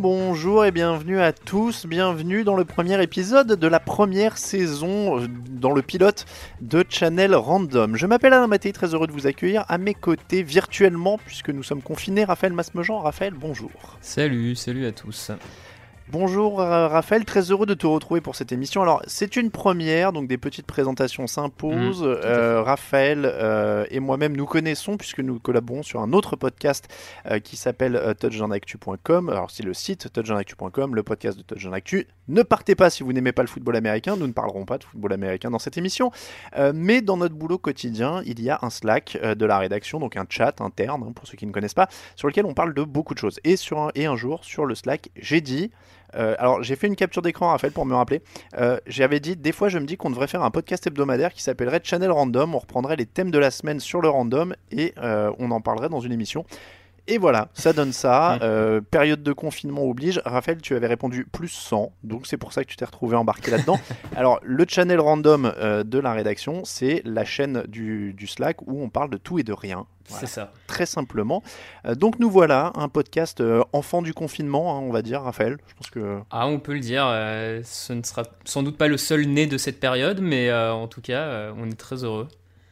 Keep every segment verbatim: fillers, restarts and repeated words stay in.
Bonjour et bienvenue à tous, bienvenue dans le premier épisode de la première saison, dans le pilote de Channel Random. Je m'appelle Alain Matéi, très heureux de vous accueillir à mes côtés virtuellement, puisque nous sommes confinés, Raphaël Masmejean. Raphaël, bonjour. Salut, salut à tous. Bonjour Raphaël, très heureux de te retrouver pour cette émission. Alors c'est une première, donc des petites présentations s'imposent. Mmh, euh, Raphaël euh, et moi-même nous connaissons puisque nous collaborons sur un autre podcast euh, qui s'appelle euh, touchdown actu point com. Alors c'est le site touchdown actu point com, le podcast de Touchdown Actu. Ne partez pas si vous n'aimez pas le football américain, nous ne parlerons pas de football américain dans cette émission. Euh, mais dans notre boulot quotidien, il y a un Slack euh, de la rédaction, donc un chat interne hein, pour ceux qui ne connaissent pas, sur lequel on parle de beaucoup de choses. Et, sur un, et un jour sur le Slack, j'ai dit... Euh, alors j'ai fait une capture d'écran Raphaël pour me rappeler euh, j'avais dit, des fois je me dis qu'on devrait faire un podcast hebdomadaire qui s'appellerait Channel Random, on reprendrait les thèmes de la semaine sur le random et euh, on en parlerait dans une émission. Et voilà, ça donne ça, euh, période de confinement oblige. Raphaël, tu avais répondu plus cent, donc c'est pour ça que tu t'es retrouvé embarqué là-dedans. Alors, le Channel Random euh, de la rédaction, c'est la chaîne du, du Slack où on parle de tout et de rien. Voilà. C'est ça. Très simplement. Euh, donc nous voilà, un podcast euh, enfant du confinement, hein, on va dire, Raphaël. Je pense que... Ah, on peut le dire, euh, ce ne sera sans doute pas le seul né de cette période, mais euh, en tout cas, euh, on est très heureux.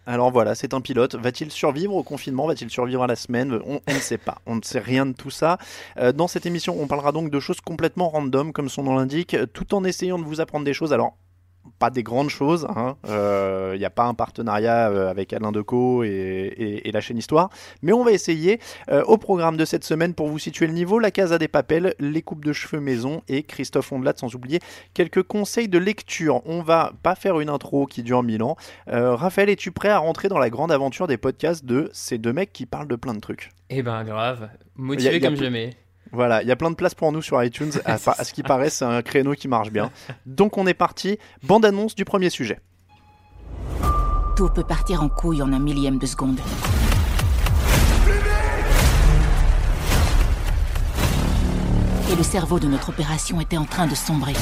Alors voilà, c'est un pilote. Va-t-il survivre au confinement ? Va-t-il survivre à la semaine ? On ne sait pas. On ne sait rien de tout ça. Euh, dans cette émission, on parlera donc de choses complètement random, comme son nom l'indique, tout en essayant de vous apprendre des choses. Alors, pas des grandes choses. Il hein. n'y euh, a pas un partenariat avec Alain Decaux et, et, et la chaîne Histoire. Mais on va essayer. Euh, au programme de cette semaine, pour vous situer le niveau, La Casa de Papel, les coupes de cheveux maison et Christophe Hondelatte, sans oublier quelques conseils de lecture. On va pas faire une intro qui dure mille ans. Euh, Raphaël, es-tu prêt à rentrer dans la grande aventure des podcasts de ces deux mecs qui parlent de plein de trucs ? Eh ben grave, motivé y a, y a comme plus... jamais. Voilà, il y a plein de places pour nous sur iTunes, à, à ce qui paraît c'est un créneau qui marche bien. Donc on est parti, bande annonce du premier sujet. Tout peut partir en couille en un millième de seconde. Plus vite ! Et le cerveau de notre opération était en train de sombrer.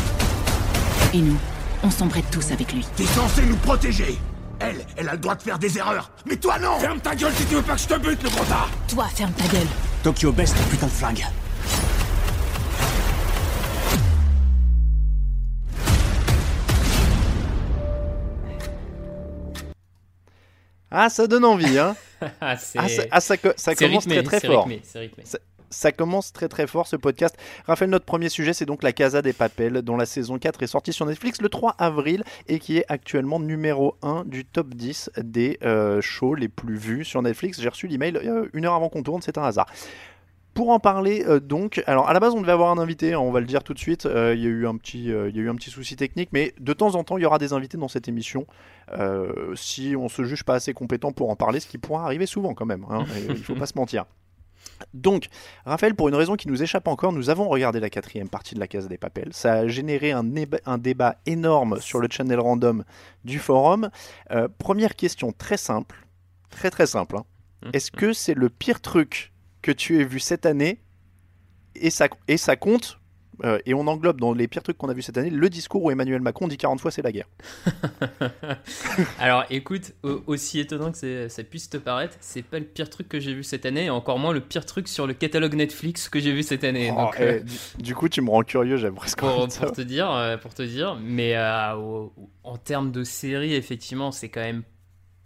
Et nous, on sombrait tous avec lui. T'es censé nous protéger. Elle, elle a le droit de faire des erreurs. Mais toi non ! Ferme ta gueule si tu veux pas que je te bute, le gros tas ! Toi, ferme ta gueule. Tokyo baisse ton putain de flingue. Ah, ça donne envie, hein. Ah, c'est... ah, ça, ah, ça, ça commence rythmé, très très fort. Rythmé, c'est rythmé. Ça, ça commence très très fort ce podcast. Raphaël, notre premier sujet, c'est donc La Casa de Papel, dont la saison quatre est sortie sur Netflix le trois avril et qui est actuellement numéro un du top dix des euh, shows les plus vus sur Netflix. J'ai reçu l'email euh, une heure avant qu'on tourne, c'est un hasard. Pour en parler euh, donc, alors à la base on devait avoir un invité, on va le dire tout de suite, il euh, y, euh, y a eu un petit souci technique, mais de temps en temps il y aura des invités dans cette émission, euh, si on se juge pas assez compétent pour en parler, ce qui pourra arriver souvent quand même, hein, il faut pas se mentir. Donc, Raphaël, pour une raison qui nous échappe encore, nous avons regardé la quatrième partie de La Casa de Papel. Ça a généré un, éba- un débat énorme sur le Channel Random du forum. Euh, première question très simple, très très simple, hein. Est-ce que c'est le pire truc que tu aies vu cette année ? Et ça, et ça compte, euh, et on englobe dans les pires trucs qu'on a vu cette année, le discours où Emmanuel Macron dit quarante fois c'est la guerre. Alors écoute, aussi étonnant que c'est, ça puisse te paraître, c'est pas le pire truc que j'ai vu cette année, et encore moins le pire truc sur le catalogue Netflix que j'ai vu cette année. Oh, donc, euh, du, du coup tu me rends curieux, j'aime presque pour, pour, te dire, pour te dire, mais euh, en termes de série, effectivement c'est quand même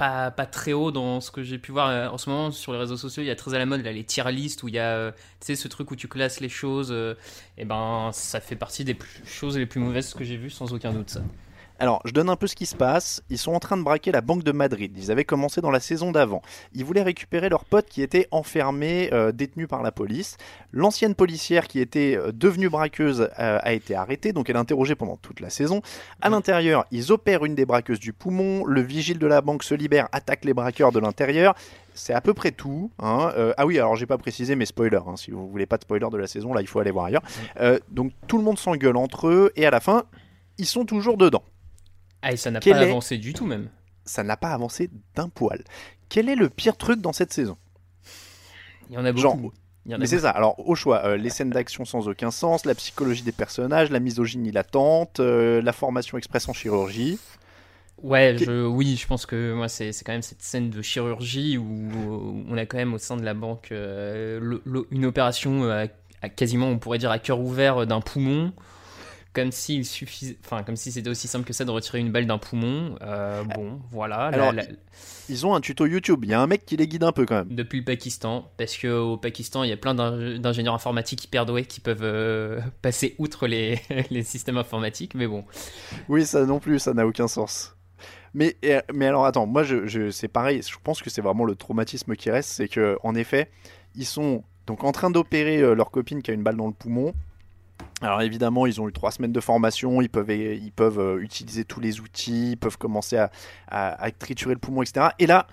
pas, pas très haut dans ce que j'ai pu voir en ce moment sur les réseaux sociaux. Il y a très à la mode là, les tier list où il y a ce truc où tu classes les choses. Euh, et ben, ça fait partie des plus, choses les plus mauvaises que j'ai vues, sans aucun doute. Ça. Alors, je donne un peu ce qui se passe. Ils sont en train de braquer la Banque de Madrid. Ils avaient commencé dans la saison d'avant. Ils voulaient récupérer leur pote qui était enfermé, euh, détenu par la police. L'ancienne policière qui était devenue braqueuse euh, a été arrêtée, donc elle est interrogée pendant toute la saison. À l'intérieur, ils opèrent une des braqueuses du poumon. Le vigile de la banque se libère, attaque les braqueurs de l'intérieur. C'est à peu près tout. Hein. Euh, ah oui, alors j'ai pas précisé mes spoilers. Hein. Si vous voulez pas de spoilers de la saison, là, il faut aller voir ailleurs. Euh, donc tout le monde s'engueule entre eux et à la fin, ils sont toujours dedans. Ah, et ça n'a Quel pas est... avancé du tout, même. Ça n'a pas avancé d'un poil. Quel est le pire truc dans cette saison ? Il y en a beaucoup. Genre... Il y en a Mais beaucoup. C'est ça, alors au choix, euh, les scènes d'action sans aucun sens, la psychologie des personnages, la misogynie latente, euh, la formation express en chirurgie... Ouais, je, oui, je pense que moi c'est, c'est quand même cette scène de chirurgie où, où on a quand même au sein de la banque euh, le, le, une opération à, à quasiment, on pourrait dire, à cœur ouvert d'un poumon... Comme si, il suffis... enfin, comme si c'était aussi simple que ça de retirer une balle d'un poumon. Euh, bon, voilà. Alors, la, la... Ils ont un tuto YouTube. Il y a un mec qui les guide un peu quand même. Depuis le Pakistan. Parce qu'au Pakistan, il y a plein d'ing... d'ingénieurs informatiques hyperdoués qui peuvent euh, passer outre les... les systèmes informatiques. Mais bon. Oui, ça non plus, ça n'a aucun sens. Mais, mais alors, attends, moi, je, je, c'est pareil. Je pense que c'est vraiment le traumatisme qui reste. C'est qu'en effet, ils sont donc en train d'opérer leur copine qui a une balle dans le poumon. Alors évidemment, ils ont eu trois semaines de formation, ils peuvent, ils peuvent utiliser tous les outils, ils peuvent commencer à, à, à triturer le poumon, et cetera. Et là,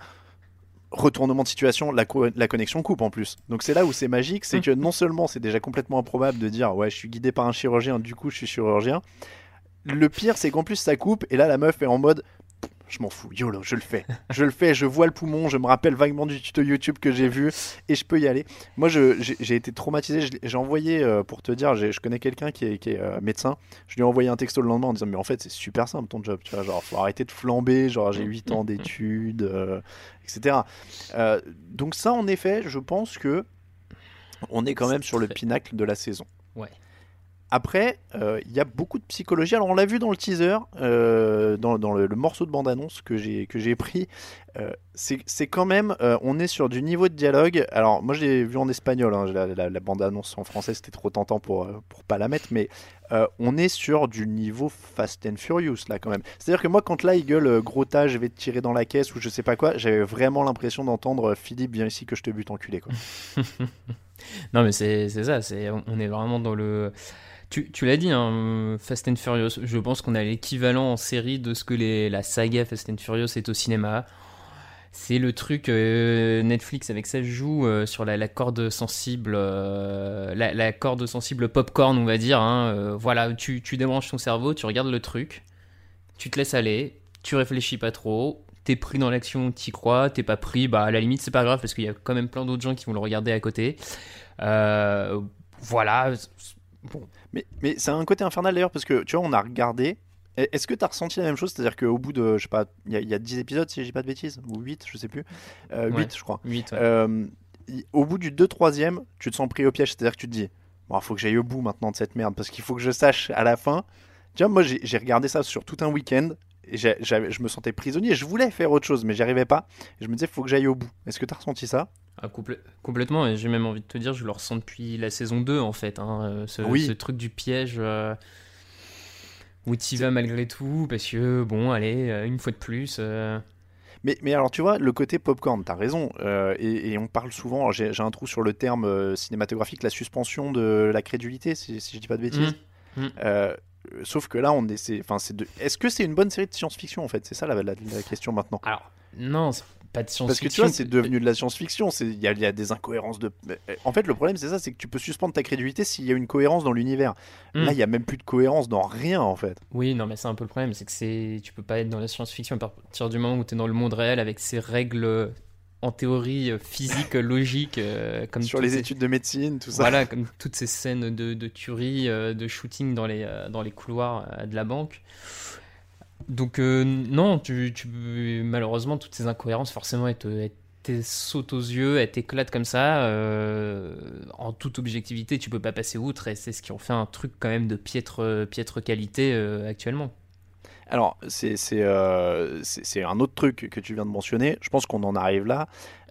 retournement de situation, la, co- la connexion coupe en plus. Donc c'est là où c'est magique, c'est que non seulement c'est déjà complètement improbable de dire « ouais, je suis guidé par un chirurgien, du coup je suis chirurgien », le pire c'est qu'en plus ça coupe, et là la meuf est en mode « je m'en fous, yolo, je le fais, je le fais, je vois le poumon, je me rappelle vaguement du tuto YouTube que j'ai vu, et je peux y aller ». Moi, je, j'ai, j'ai été traumatisé, j'ai, j'ai envoyé, euh, pour te dire, j'ai, je connais quelqu'un qui est, qui est euh, médecin, je lui ai envoyé un texto le lendemain en disant « mais en fait, c'est super simple ton job, tu vois, genre, faut arrêter de flamber, genre, j'ai huit ans d'études, euh, et cetera Euh, » Donc ça, en effet, je pense que on est quand même sur le pinacle de la saison. Ouais. Après, il euh, y a beaucoup de psychologie. Alors, on l'a vu dans le teaser, euh, dans, dans le, le morceau de bande-annonce que j'ai, que j'ai pris. Euh, c'est, c'est quand même... Euh, on est sur du niveau de dialogue. Alors, moi, je l'ai vu en espagnol. Hein, la, la, la bande-annonce en français, c'était trop tentant pour pour pas la mettre. Mais euh, on est sur du niveau Fast and Furious, là, quand même. C'est-à-dire que moi, quand là, il gueule « gros tas, je vais te tirer dans la caisse » ou je sais pas quoi, j'avais vraiment l'impression d'entendre « Philippe, viens ici que je te bute, enculé ». Non, mais c'est, c'est ça. C'est, on est vraiment dans le... Tu, tu l'as dit, hein, Fast and Furious, je pense qu'on a l'équivalent en série de ce que les, la saga Fast and Furious est au cinéma. C'est le truc, euh, Netflix avec ça joue euh, sur la, la corde sensible, euh, la, la corde sensible popcorn, on va dire. Hein, euh, voilà, tu, tu débranches ton cerveau, tu regardes le truc, tu te laisses aller, tu réfléchis pas trop, t'es pris dans l'action, t'y crois, t'es pas pris, bah à la limite c'est pas grave parce qu'il y a quand même plein d'autres gens qui vont le regarder à côté. Euh, voilà... Bon. Mais, mais ça a un côté infernal d'ailleurs parce que tu vois on a regardé, est-ce que t'as ressenti la même chose, c'est-à-dire qu'au bout de je sais pas, il y, y a dix épisodes si je dis pas de bêtises ou huit je sais plus, euh, huit ouais, je crois huit, ouais. euh, au bout du deux-troisième tu te sens pris au piège, c'est-à-dire que tu te dis bon faut que j'aille au bout maintenant de cette merde parce qu'il faut que je sache à la fin, tu vois moi j'ai, j'ai regardé ça sur tout un week-end et j'ai, j'ai, je me sentais prisonnier, je voulais faire autre chose mais j'arrivais pas et je me disais faut que j'aille au bout, est-ce que t'as ressenti ça? Ah, compl- complètement, et j'ai même envie de te dire, je le ressens depuis la saison deux en fait, hein, ce, oui. ce truc du piège euh, où t'y vas malgré tout, parce que bon, allez, une fois de plus. Euh... Mais, mais alors tu vois, le côté popcorn, t'as raison, euh, et, et on parle souvent, j'ai, j'ai un trou sur le terme euh, cinématographique, la suspension de la crédulité, si, si je dis pas de bêtises. Mmh. Mmh. Euh, sauf que là, on est, c'est, c'est de... est-ce que c'est une bonne série de science-fiction en fait ? C'est ça la, la, la question maintenant. Alors, non, c'est... Pas de science-fiction. Parce que tu vois, c'est devenu de la science-fiction. Il y, y a des incohérences. De... En fait, le problème, c'est ça, c'est que tu peux suspendre ta crédulité s'il y a une cohérence dans l'univers. Mmh. Là, il n'y a même plus de cohérence dans rien, en fait. Oui, non, mais c'est un peu le problème. C'est que c'est... tu peux pas être dans la science-fiction à partir du moment où tu es dans le monde réel avec ses règles, en théorie, physique, logique. Euh, comme Sur les ces... études de médecine, tout ça. Voilà, comme toutes ces scènes de, de tuerie, de shooting dans les, dans les couloirs de la banque. Donc euh, non, tu, tu, malheureusement, toutes ces incohérences, forcément, elles te, elles te sautent aux yeux, elles t'éclatent comme ça. Euh, en toute objectivité, tu peux pas passer outre et c'est ce qui en fait un truc quand même de piètre, piètre qualité euh, actuellement. Alors, c'est, c'est, euh, c'est, c'est un autre truc que tu viens de mentionner. Je pense qu'on en arrive là.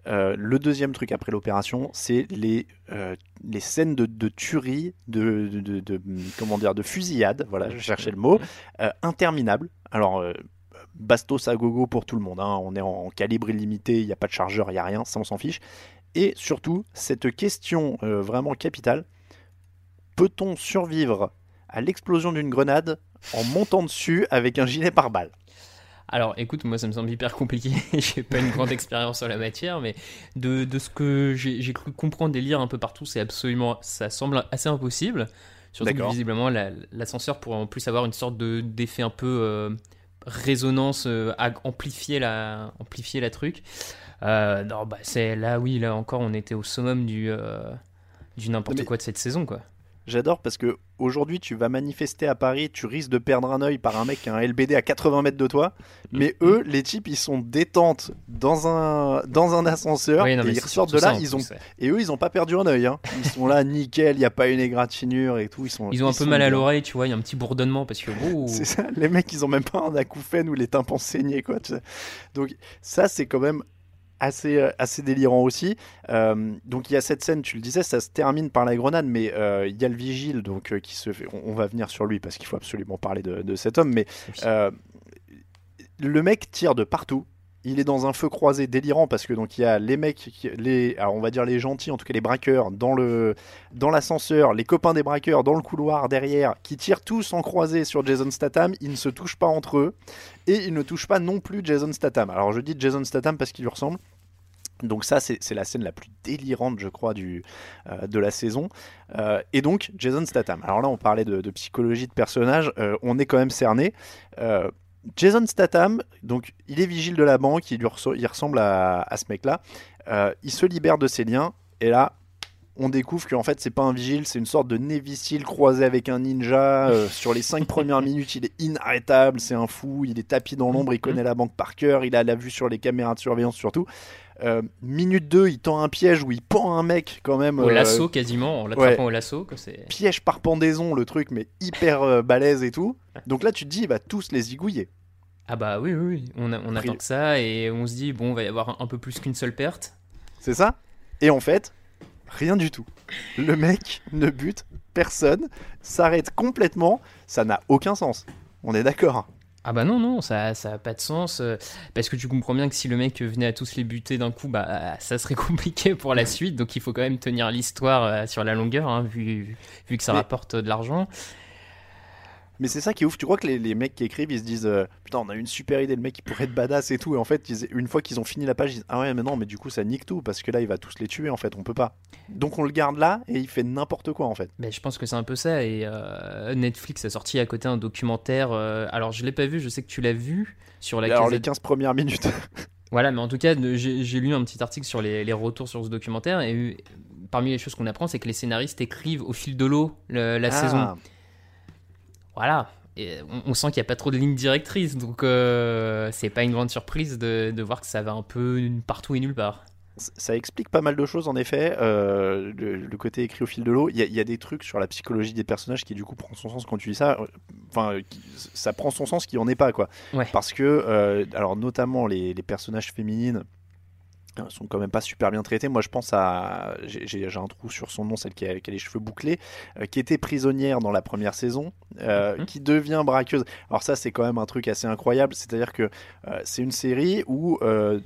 Euh, le deuxième truc après l'opération, c'est les, euh, les scènes de, de tuerie, de, de, de, de, comment dire, de fusillade, voilà, je cherchais le mot, euh, interminable. Alors, euh, bastos à gogo pour tout le monde, hein. On est en, en calibre illimité, il n'y a pas de chargeur, il n'y a rien, ça on s'en fiche. Et surtout, cette question euh, vraiment capitale, peut-on survivre à l'explosion d'une grenade en montant dessus avec un gilet pare-balles ? Alors écoute, moi ça me semble hyper compliqué, j'ai pas une grande expérience en la matière, mais de, de ce que j'ai, j'ai cru comprendre et lire un peu partout, c'est absolument, ça semble assez impossible, surtout D'accord. que visiblement la, l'ascenseur pourrait en plus avoir une sorte de, d'effet un peu euh, résonance, euh, amplifier la, amplifier la truc. Euh, non, bah c'est là, oui, là encore on était au summum du, euh, du n'importe mais... quoi de cette saison, quoi. J'adore parce que aujourd'hui tu vas manifester à Paris, tu risques de perdre un œil par un mec qui a un L B D à quatre-vingts mètres de toi, mais mmh. eux, les types, ils sont détente dans un dans un ascenseur oui, non, et ils ressortent de là, ils ont et eux ils ont pas perdu un œil, hein. Ils sont là nickel, il y a pas une égratignure et tout, ils sont ils ont ils un peu mal à l'oreille, tu vois, il y a un petit bourdonnement parce que oh. C'est ça, les mecs ils ont même pas un acouphène ou les tympans saignés quoi. Tu sais. Donc ça c'est quand même assez assez délirant aussi. Euh, donc il y a cette scène, tu le disais, ça se termine par la grenade, mais euh, il y a le vigile donc euh, qui se fait, on, on va venir sur lui parce qu'il faut absolument parler de, de cet homme, mais euh, le mec tire de partout. Il est dans un feu croisé délirant parce que donc il y a les mecs, qui, les, alors on va dire les gentils, en tout cas les braqueurs dans le dans l'ascenseur, les copains des braqueurs dans le couloir derrière, qui tirent tous en croisé sur Jason Statham. Ils ne se touchent pas entre eux et ils ne touchent pas non plus Jason Statham. Alors je dis Jason Statham parce qu'il lui ressemble. Donc ça c'est, c'est la scène la plus délirante je crois du, euh, de la saison euh, et donc Jason Statham. Alors là on parlait de, de psychologie de personnage, euh, on est quand même cerné. Euh, Jason Statham, donc il est vigile de la banque, il, lui reço- il ressemble à, à ce mec-là. Euh, il se libère de ses liens et là, on découvre qu'en fait, c'est pas un vigile, c'est une sorte de Navy SEAL croisé avec un ninja. Euh, sur les cinq premières minutes, il est inarrêtable, c'est un fou, il est tapis dans l'ombre, il connaît la banque par cœur, il a la vue sur les caméras de surveillance surtout. Euh, minute deux, il tend un piège où il pend un mec quand même. Au euh, lasso quasiment, en l'attrapant ouais. au lasso. Que c'est... Piège par pendaison, le truc, mais hyper euh, balèze et tout. Donc là, tu te dis, il va tous les zigouiller. Ah bah oui, oui, oui. On, a, on attend que ça et on se dit, bon, il va y avoir un, un peu plus qu'une seule perte. C'est ça. Et en fait, rien du tout. Le mec ne bute personne, s'arrête complètement, ça n'a aucun sens. On est d'accord. Ah bah non, non, ça ça a pas de sens, euh, parce que tu comprends bien que si le mec venait à tous les buter d'un coup, bah ça serait compliqué pour la suite, donc il faut quand même tenir l'histoire euh, sur la longueur, hein, vu, vu que ça mais, rapporte de l'argent. Mais c'est ça qui est ouf, tu crois que les, les mecs qui écrivent, ils se disent euh, « Putain, on a une super idée, le mec il pourrait être badass et tout », et en fait, ils, une fois qu'ils ont fini la page, ils disent « Ah ouais, mais non, mais du coup ça nique tout, parce que là il va tous les tuer en fait, on peut pas ». Donc on le garde là, et il fait n'importe quoi en fait. Mais je pense que c'est un peu ça, et euh, Netflix a sorti à côté un documentaire, euh, alors je l'ai pas vu, je sais que tu l'as vu, sur la alors Casa... les quinze premières minutes. Voilà, mais en tout cas, j'ai, j'ai lu un petit article sur les, les retours sur ce documentaire, et parmi les choses qu'on apprend, c'est que les scénaristes écrivent au fil de l'eau le, la ah. saison. Voilà, et on, on sent qu'il n'y a pas trop de ligne directrice, donc euh, c'est pas une grande surprise de, de voir que ça va un peu partout et nulle part. Ça explique pas mal de choses en effet, euh, le, le côté écrit au fil de l'eau. Il y, y a des trucs sur la psychologie des personnages qui du coup prend son sens quand tu dis ça. Enfin, qui, ça prend son sens qui en est pas quoi. Ouais. Parce que, euh, alors notamment les, les personnages féminines sont quand même pas super bien traités. Moi je pense à, j'ai, j'ai un trou sur son nom, celle qui a, qui a les cheveux bouclés, euh, qui était prisonnière dans la première saison, euh, mmh. qui devient braqueuse. Alors ça c'est quand même un truc assez incroyable, c'est-à-dire que euh, c'est une série où euh,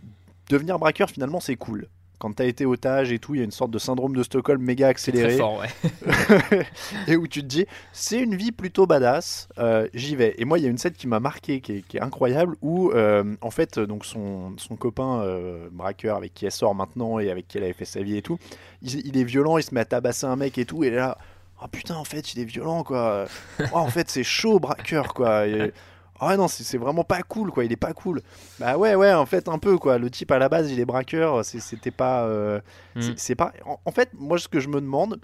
devenir braqueur finalement c'est cool. Quand t'as été otage et tout, il y a une sorte de syndrome de Stockholm méga accéléré. Très fort, ouais. Et où tu te dis, c'est une vie plutôt badass, euh, j'y vais. Et moi, il y a une scène qui m'a marqué, qui est, qui est incroyable, où euh, en fait, donc son, son copain euh, braqueur avec qui elle sort maintenant et avec qui elle avait fait sa vie et tout, il, il est violent, il se met à tabasser un mec et tout, et là, oh putain, en fait, il est violent, quoi. Oh, en fait, c'est chaud, braqueur, quoi. Et, ah non, c'est, c'est vraiment pas cool quoi, il est pas cool. Bah ouais ouais, en fait un peu quoi, le type à la base il est braqueur, c'est, c'était pas euh, mm. c'est, c'est pas en, en fait moi ce que je me demande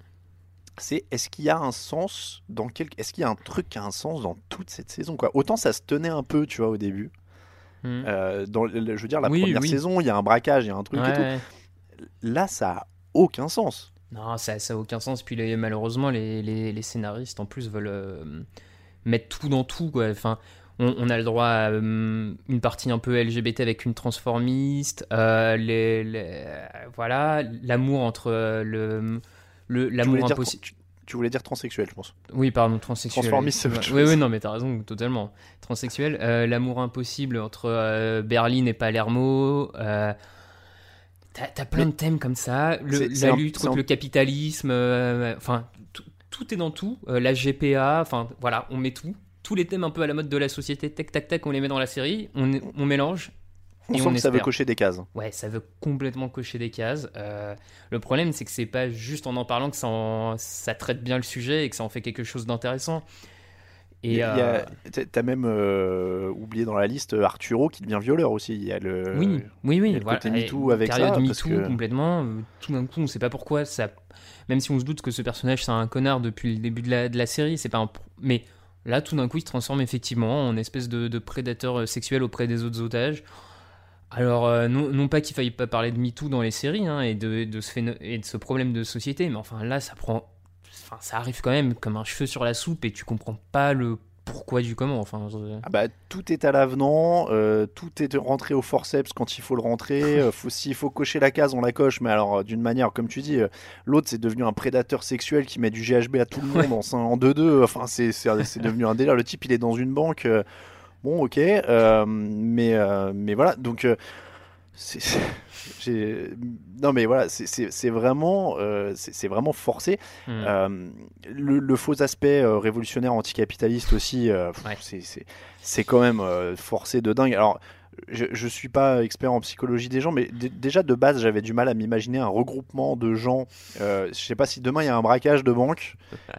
c'est est-ce qu'il y a un sens dans quel est-ce qu'il y a un truc qui a un sens dans toute cette saison quoi. Autant ça se tenait un peu, tu vois au début. Mm. Euh, dans je veux dire la oui, première oui. saison, il y a un braquage, il y a un truc ouais, et tout. Ouais. Là ça a aucun sens. Non, ça ça a aucun sens puis les, malheureusement les, les les scénaristes en plus veulent euh, mettre tout dans tout quoi. Enfin on, on a le droit à euh, une partie un peu L G B T avec une transformiste, euh, les, les, voilà, l'amour entre euh, le, le l'amour impossible. Tu voulais dire transsexuel, je pense. Oui, pardon, transsexuel. Transformiste, c'est autre chose. Oui, oui, non, mais t'as raison, totalement. Transsexuel, euh, l'amour impossible entre euh, Berlin et Palermo. Euh, t'as, t'as plein mais de thèmes comme ça. Le, c'est, la c'est lutte un, contre un... le capitalisme. Euh, enfin, tout, tout est dans tout. Euh, la G P A, enfin, voilà, on met tout. Tous les thèmes un peu à la mode de la société, tac, tac, tac, on les met dans la série, on, on mélange. On et sent on que espère. Ça veut cocher des cases. Ouais, ça veut complètement cocher des cases. Euh, le problème, c'est que c'est pas juste en en parlant que ça, en, ça traite bien le sujet et que ça en fait quelque chose d'intéressant. Et il y a, euh... t'as même euh, oublié dans la liste Arturo qui devient violeur aussi. Il y a le oui, oui, oui, le voilà. Côté Me Too avec ça. Me Too que... complètement. Tout d'un coup, on sait pas pourquoi ça. Même si on se doute que ce personnage c'est un connard depuis le début de la, de la série, c'est pas un. Mais là, tout d'un coup, il se transforme effectivement en espèce de, de prédateur sexuel auprès des autres otages. Alors, euh, non, non pas qu'il faille pas parler de Me Too dans les séries hein, et, de, de ce phéno- et de ce problème de société, mais enfin là, ça prend, enfin, ça arrive quand même comme un cheveu sur la soupe et tu comprends pas le pourquoi du comment. Enfin, je... ah bah, tout est à l'avenant, euh, tout est rentré au forceps quand il faut le rentrer. euh, faut, s'il faut cocher la case, on la coche, mais alors d'une manière, comme tu dis, euh, l'autre c'est devenu un prédateur sexuel qui met du G H B à tout le monde ouais. en deux deux. Enfin, c'est, c'est, c'est devenu un délire. Le type, il est dans une banque. Euh, Bon, ok, euh, mais euh, mais voilà. Donc, euh, c'est, c'est, j'ai... non, mais voilà, c'est c'est, c'est vraiment euh, c'est, c'est vraiment forcé. Mmh. Euh, le, le faux aspect euh, révolutionnaire anticapitaliste aussi, euh, pff, ouais. c'est c'est c'est quand même euh, forcé de dingue. Alors, je je suis pas expert en psychologie des gens, mais d- déjà de base, j'avais du mal à m'imaginer un regroupement de gens. Euh, je sais pas si demain il y a un braquage de banque.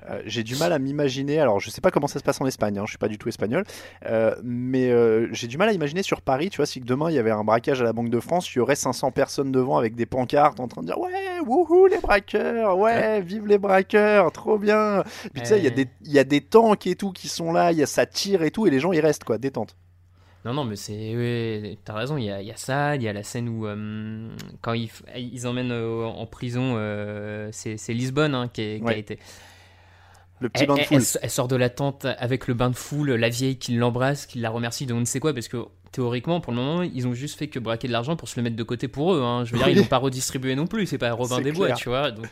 Euh, j'ai du mal à m'imaginer. Alors, je sais pas comment ça se passe en Espagne. Hein, je suis pas du tout espagnol, euh, mais euh, j'ai du mal à imaginer sur Paris. Tu vois, si demain il y avait un braquage à la Banque de France, il y aurait cinq cents personnes devant avec des pancartes en train de dire ouais, wouhou les braqueurs, ouais, vive les braqueurs, trop bien. Puis tu sais, il y a des il y a des tanks et tout qui sont là, il y a ça tire et tout, et les gens ils restent quoi, détente. Non, non, mais c'est. Ouais, t'as raison, il y a, y a ça, il y a la scène où, euh, quand ils, ils emmènent euh, en prison, euh, c'est, c'est Lisbonne hein, qui, est, ouais. qui a été. Le petit elle, bain de foule. Elle, elle sort de la tente avec le bain de foule, la vieille qui l'embrasse, qui la remercie de on ne sait quoi, parce que théoriquement, pour le moment, ils ont juste fait que braquer de l'argent pour se le mettre de côté pour eux. Hein. Je veux dire, ils n'ont pas redistribué non plus, c'est pas Robin c'est des Bois, tu vois. Donc.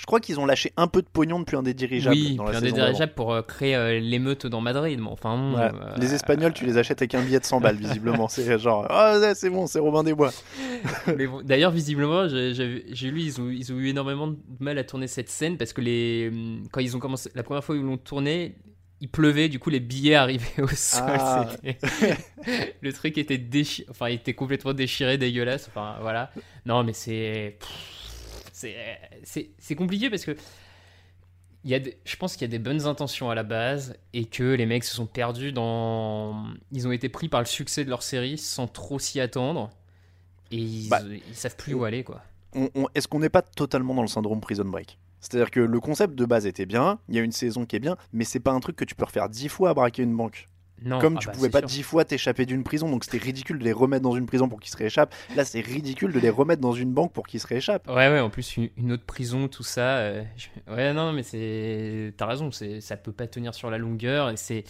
Je crois qu'ils ont lâché un peu de pognon depuis un dirigeable. Oui, dans depuis la un dirigeable pour euh, créer euh, l'émeute dans Madrid. Mais enfin, bon, ouais. euh, les Espagnols, euh, tu les achètes avec un billet de cent balles, visiblement. C'est genre, oh, c'est bon, c'est Robin des Bois. Mais bon, d'ailleurs, visiblement, j'ai, j'ai, j'ai lu, ils ont, ils ont eu énormément de mal à tourner cette scène parce que les, quand ils ont commencé, la première fois où ils l'ont tournée, il pleuvait, du coup les billets arrivaient au sol. Ah. Le truc était déchiré, enfin, il était complètement déchiré, dégueulasse. Enfin, voilà. Non, mais c'est. Pff. C'est, c'est, c'est compliqué parce que y a de, je pense qu'il y a des bonnes intentions à la base et que les mecs se sont perdus dans... Ils ont été pris par le succès de leur série sans trop s'y attendre et ils, bah, ils savent plus on, où aller, quoi. On, on, est-ce qu'on n'est pas totalement dans le syndrome Prison Break ? C'est-à-dire que le concept de base était bien, il y a une saison qui est bien, mais c'est pas un truc que tu peux refaire dix fois à braquer une banque. Non, comme ah tu bah, pouvais pas dix fois t'échapper d'une prison, donc c'était ridicule de les remettre dans une prison pour qu'ils se rééchappent. Là, c'est ridicule de les remettre dans une banque pour qu'ils se rééchappent. Ouais, ouais. En plus, une, une autre prison, tout ça. Euh, je... Ouais, non, mais c'est. T'as raison. C'est, ça peut pas tenir sur la longueur. Et c'est,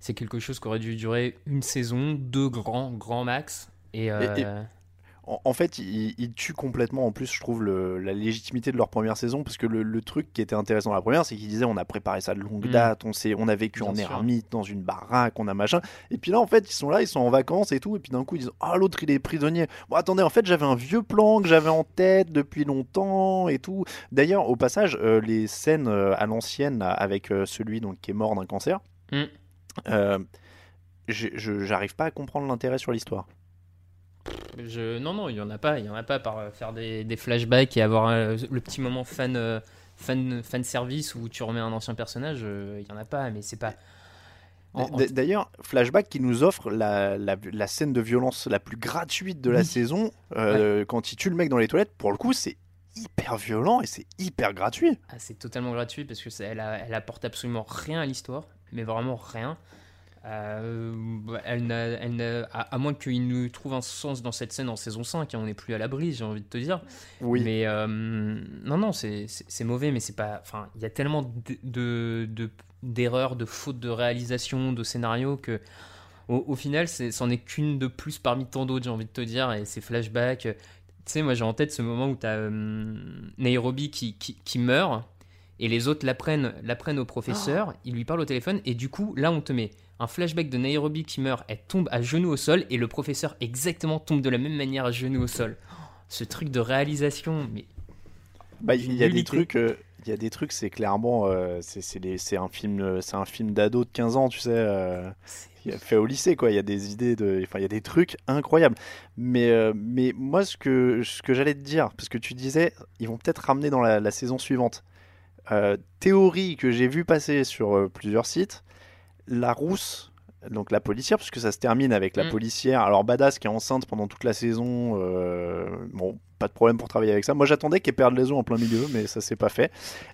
c'est quelque chose qui aurait dû durer une saison, deux grands, grand max. Et. Euh... et, et... En fait, ils, ils tuent complètement, en plus, je trouve, le, la légitimité de leur première saison, parce que le, le truc qui était intéressant dans la première, c'est qu'ils disaient on a préparé ça de longue date, mmh. on, s'est, on a vécu Bien en sûr. Ermite, dans une baraque, on a machin. Et puis là, en fait, ils sont là, ils sont en vacances et tout, et puis d'un coup, ils disent ah, l'autre, il est prisonnier. Bon, attendez, en fait, j'avais un vieux plan que j'avais en tête depuis longtemps et tout. D'ailleurs, au passage, euh, les scènes euh, à l'ancienne, là, avec euh, celui donc, qui est mort d'un cancer, mmh. euh, je, je, j'arrive pas à comprendre l'intérêt sur l'histoire. Je... Non, non, il n'y en a pas. Il n'y en a pas par euh, faire des, des flashbacks et avoir euh, le petit moment fan, euh, fan, fan service où tu remets un ancien personnage. Euh, il n'y en a pas, mais c'est pas. En, en... D'ailleurs, flashback qui nous offre la, la, la scène de violence la plus gratuite de la oui. saison euh, ouais. quand il tue le mec dans les toilettes. Pour le coup, c'est hyper violent et c'est hyper gratuit. Ah, c'est totalement gratuit parce que ça, elle, a, elle apporte absolument rien à l'histoire, mais vraiment rien. Euh, elle n'a, elle n'a, à, à moins qu'il nous trouve un sens dans cette scène en saison cinq, hein, on n'est plus à l'abri, j'ai envie de te dire. Oui. Mais euh, non, non, c'est, c'est, c'est mauvais, mais c'est pas. Enfin, il y a tellement de, de, de, d'erreurs, de fautes de réalisation, de scénario que au, au final, c'est, c'en est qu'une de plus parmi tant d'autres, j'ai envie de te dire, et ces flashbacks. Tu sais, moi j'ai en tête ce moment où t'as hum, Nairobi qui, qui, qui meurt, et les autres l'apprennent, l'apprennent au professeur, oh. Il lui parle au téléphone, et du coup, là on te met un flashback de Nairobi qui meurt, elle tombe à genoux au sol, et le professeur exactement tombe de la même manière à genoux au sol. Ce truc de réalisation, mais... Bah, il y a des trucs... Euh... Il y a des trucs, c'est clairement, euh, c'est, c'est, les, c'est un film, c'est un film d'ado de quinze ans, tu sais, euh, fait au lycée, quoi. Il y a des idées de, enfin, il y a des trucs incroyables. Mais, euh, mais moi, ce que, ce que j'allais te dire, parce que tu disais, ils vont peut-être ramener dans la, la saison suivante. Euh, théorie que j'ai vue passer sur euh, plusieurs sites, la rousse, donc la policière, parce que ça se termine avec la mmh. policière. Alors badass qui est enceinte pendant toute la saison, euh, bon. Pas de problème pour travailler avec ça. Moi, j'attendais qu'elle perde les os en plein milieu, mais ça s'est pas fait.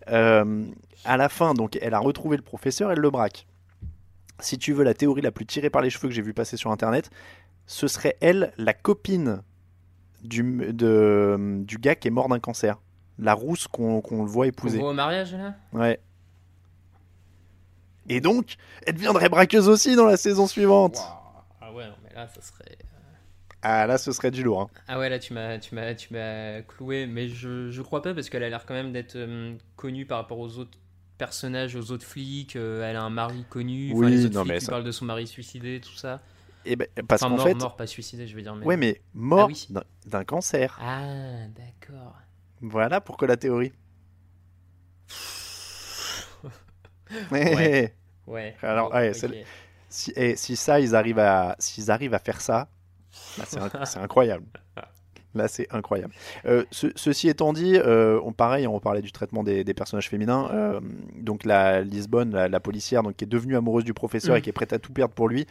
Euh, à la fin, donc, elle a retrouvé le professeur, elle le braque. Si tu veux la théorie la plus tirée par les cheveux que j'ai vu passer sur Internet, ce serait elle, la copine du, de, du gars qui est mort d'un cancer. La rousse qu'on, qu'on le voit épouser. On voit au mariage, là ? Ouais. Et donc, elle deviendrait braqueuse aussi dans la saison suivante. Wow. Ah ouais, non, mais là, ça serait... Ah là, ce serait du lourd. Hein. Ah ouais, là, tu m'as, tu m'as, tu m'as cloué, mais je, je crois pas parce qu'elle a l'air quand même d'être euh, connue par rapport aux autres personnages, aux autres flics. Euh, elle a un mari connu. Oui, les autres non, flics mais ça... qui parlent de son mari suicidé, tout ça. Et ben, parce enfin, qu'en mort, fait, mort, pas suicidé, je veux dire. Mais... Ouais, mais mort ah, oui. d'un, d'un cancer. Ah, d'accord. Voilà pourquoi la théorie. ouais. ouais. Alors, ouais, okay. si, et, si ça, ils arrivent à, s'ils arrivent à faire ça. Là, c'est, inc- c'est incroyable. Là, c'est incroyable. Euh, ce, ceci étant dit, euh, on, pareil, on parlait du traitement des, des personnages féminins. Euh, donc, la Lisbonne, la, la policière, donc, qui est devenue amoureuse du professeur mmh. et qui est prête à tout perdre pour lui.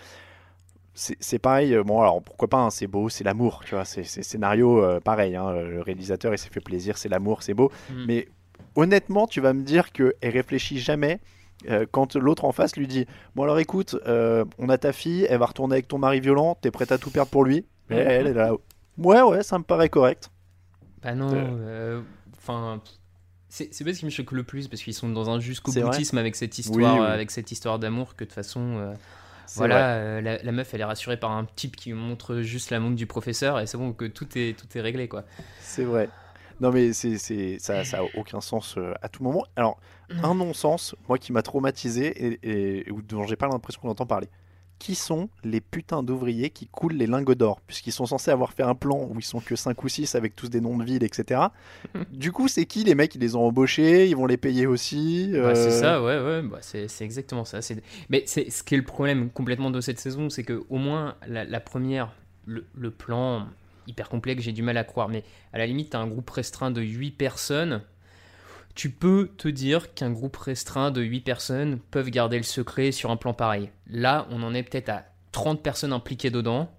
C'est, c'est pareil. Bon, alors, pourquoi pas, hein, c'est beau, c'est l'amour. Tu vois, c'est, c'est scénario euh, pareil. Hein, le réalisateur, il s'est fait plaisir, c'est l'amour, c'est beau. Mmh. Mais honnêtement, tu vas me dire qu'elle réfléchit jamais. Euh, quand l'autre en face lui dit bon alors écoute euh, on a ta fille, elle va retourner avec ton mari violent, t'es prête à tout perdre pour lui, elle, elle est là, ouais ouais ça me paraît correct. Bah non euh... enfin euh, c'est, c'est pas ce qui me choque le plus parce qu'ils sont dans un jusqu'au boutisme avec cette histoire oui, oui. avec cette histoire d'amour que de toute façon euh, voilà euh, la, la meuf elle est rassurée par un type qui montre juste la montre du professeur et c'est bon que tout est, tout est réglé quoi. C'est vrai. Non mais c'est, c'est, ça n'a aucun sens euh, à tout moment. Alors, un non-sens, moi qui m'a traumatisé et, et dont j'ai pas l'impression qu'on entend parler. Qui sont les putains d'ouvriers qui coulent les lingots d'or ? Puisqu'ils sont censés avoir fait un plan où ils sont que cinq ou six avec tous des noms de villes, et cetera. Du coup, c'est qui les mecs ? Ils les ont embauchés, ils vont les payer aussi euh... bah, c'est ça, ouais, ouais, bah, c'est, c'est exactement ça. C'est... Mais c'est, ce qui est le problème complètement de cette saison, c'est qu'au moins la, la première, le, le plan... hyper complexe, j'ai du mal à croire, mais à la limite, t'as un groupe restreint de huit personnes, tu peux te dire qu'un groupe restreint de huit personnes peuvent garder le secret sur un plan pareil. Là, on en est peut-être à trente personnes impliquées dedans,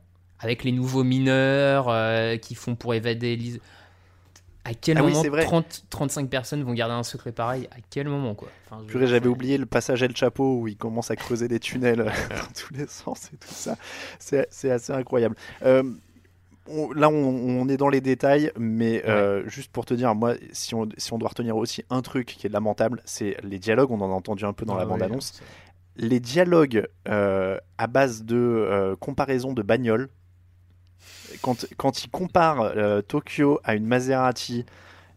avec les nouveaux mineurs euh, qui font pour évader... Lise... À quel ah moment oui, trente à trente-cinq personnes vont garder un secret pareil ? À quel moment quoi ? Enfin, je... Purée, j'avais oublié le passage El Chapeau où ils commencent à creuser des tunnels dans tous les sens et tout ça. C'est, c'est assez incroyable. Euh... Là, on, on est dans les détails, mais ouais. euh, juste pour te dire, moi, si on, si on doit retenir aussi un truc qui est lamentable, c'est les dialogues. On en a entendu un peu dans ah, la oui, bande-annonce. C'est... Les dialogues euh, à base de euh, comparaison de bagnoles. Quand, quand ils comparent euh, Tokyo à une Maserati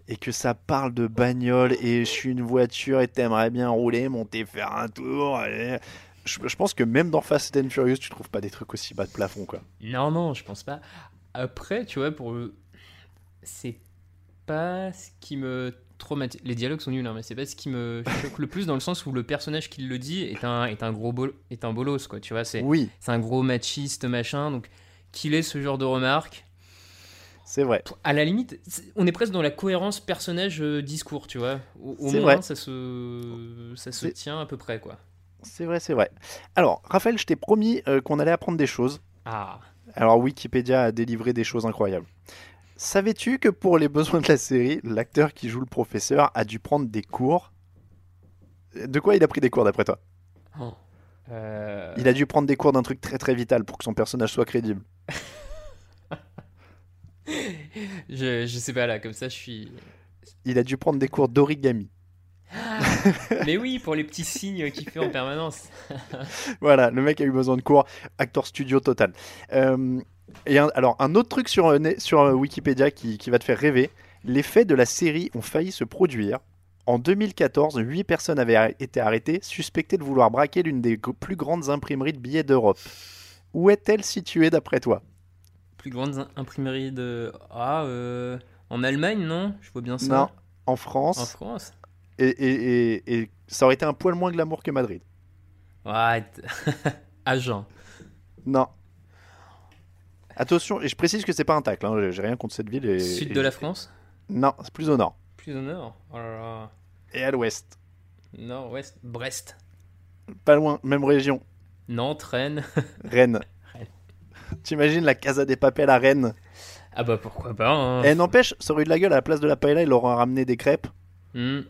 et que ça parle de bagnoles et je suis une voiture et t'aimerais bien rouler, monter, faire un tour... Allez. Je, je pense que même dans Fast and Furious, tu trouves pas des trucs aussi bas de plafond, quoi. Non, non, je pense pas. Après, tu vois, pour le... c'est pas ce qui me traumatise. Les dialogues sont nuls, hein, mais c'est pas ce qui me choque le plus dans le sens où le personnage qui le dit est un est un gros bol... est un bolos quoi. Tu vois, c'est oui. c'est un gros machiste machin. Donc qu'il ait ce genre de remarques. C'est vrai. À la limite, on est presque dans la cohérence personnage-discours, tu vois. Au, au moins, vrai. ça se ça se c'est... tient à peu près quoi. C'est vrai, c'est vrai. Alors, Raphaël, je t'ai promis euh, qu'on allait apprendre des choses. Ah. Alors Wikipédia a délivré des choses incroyables. Savais-tu que pour les besoins de la série, l'acteur qui joue le professeur a dû prendre des cours ? De quoi il a pris des cours d'après toi ? oh. euh... Il a dû prendre des cours d'un truc très très vital pour que son personnage soit crédible. je, je sais pas là, comme ça je suis... Il a dû prendre des cours d'origami. Mais oui, pour les petits signes qu'il fait en permanence. Voilà, le mec a eu besoin de cours. Acteur studio total. Euh, et un, alors, un autre truc sur, sur Wikipédia qui, qui va te faire rêver. Les faits de la série ont failli se produire. En deux mille quatorze, huit personnes avaient été arrêtées, suspectées de vouloir braquer l'une des plus grandes imprimeries de billets d'Europe. Où est-elle située d'après toi ? Plus grande imprimerie de... Ah, euh... en Allemagne, non ? Je vois bien ça. Non, en France. En France. Et, et, et, et ça aurait été un poil moins glamour que Madrid. Ouais, Agen. Non. Attention, et je précise que c'est pas un tacle, hein, j'ai rien contre cette ville. Et, Sud et... de la France ? Non, c'est plus au nord. Plus au nord ? Oh là là. Et à l'ouest. Nord-ouest, Brest. Pas loin, même région. Nantes, Rennes. Rennes. T'imagines la Casa de Papel à Rennes ? Ah bah pourquoi pas hein. Et n'empêche, ça aurait eu de la gueule à la place de la paella, ils leur auraient ramené des crêpes. Mm.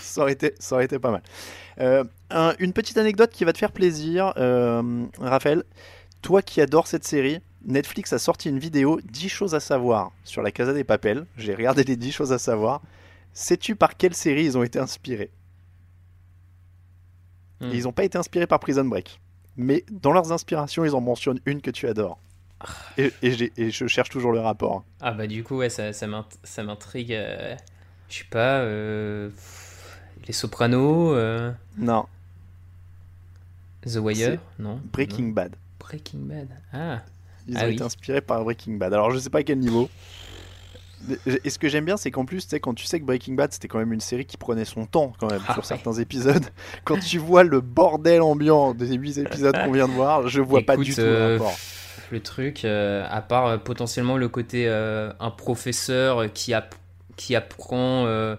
ça, aurait été, ça aurait été pas mal. Euh, un, une petite anecdote qui va te faire plaisir, euh, Raphaël. Toi qui adores cette série, Netflix a sorti une vidéo dix choses à savoir sur la Casa de Papel. J'ai regardé les dix choses à savoir. Sais-tu par quelle série ils ont été inspirés ? Mm. Ils n'ont pas été inspirés par Prison Break. Mais dans leurs inspirations, ils en mentionnent une que tu adores. Et, et, j'ai, et je cherche toujours le rapport. Ah bah du coup, ouais, ça, ça, m'int- ça m'intrigue. Euh, je sais pas, euh, Les Sopranos euh... Non. The Wire C'est... Non. Breaking non. Bad. Breaking Bad, ah. Ils ah, ont oui. été inspirés par Breaking Bad. Alors je sais pas à quel niveau. Et ce que j'aime bien, c'est qu'en plus, quand tu sais que Breaking Bad, c'était quand même une série qui prenait son temps quand même ah, sur ouais. certains épisodes. Quand tu vois le bordel ambiant des huit épisodes qu'on vient de voir, je vois Écoute, pas du tout euh, le rapport. Le truc, euh, à part euh, potentiellement le côté euh, un professeur qui, app- qui apprend. Euh...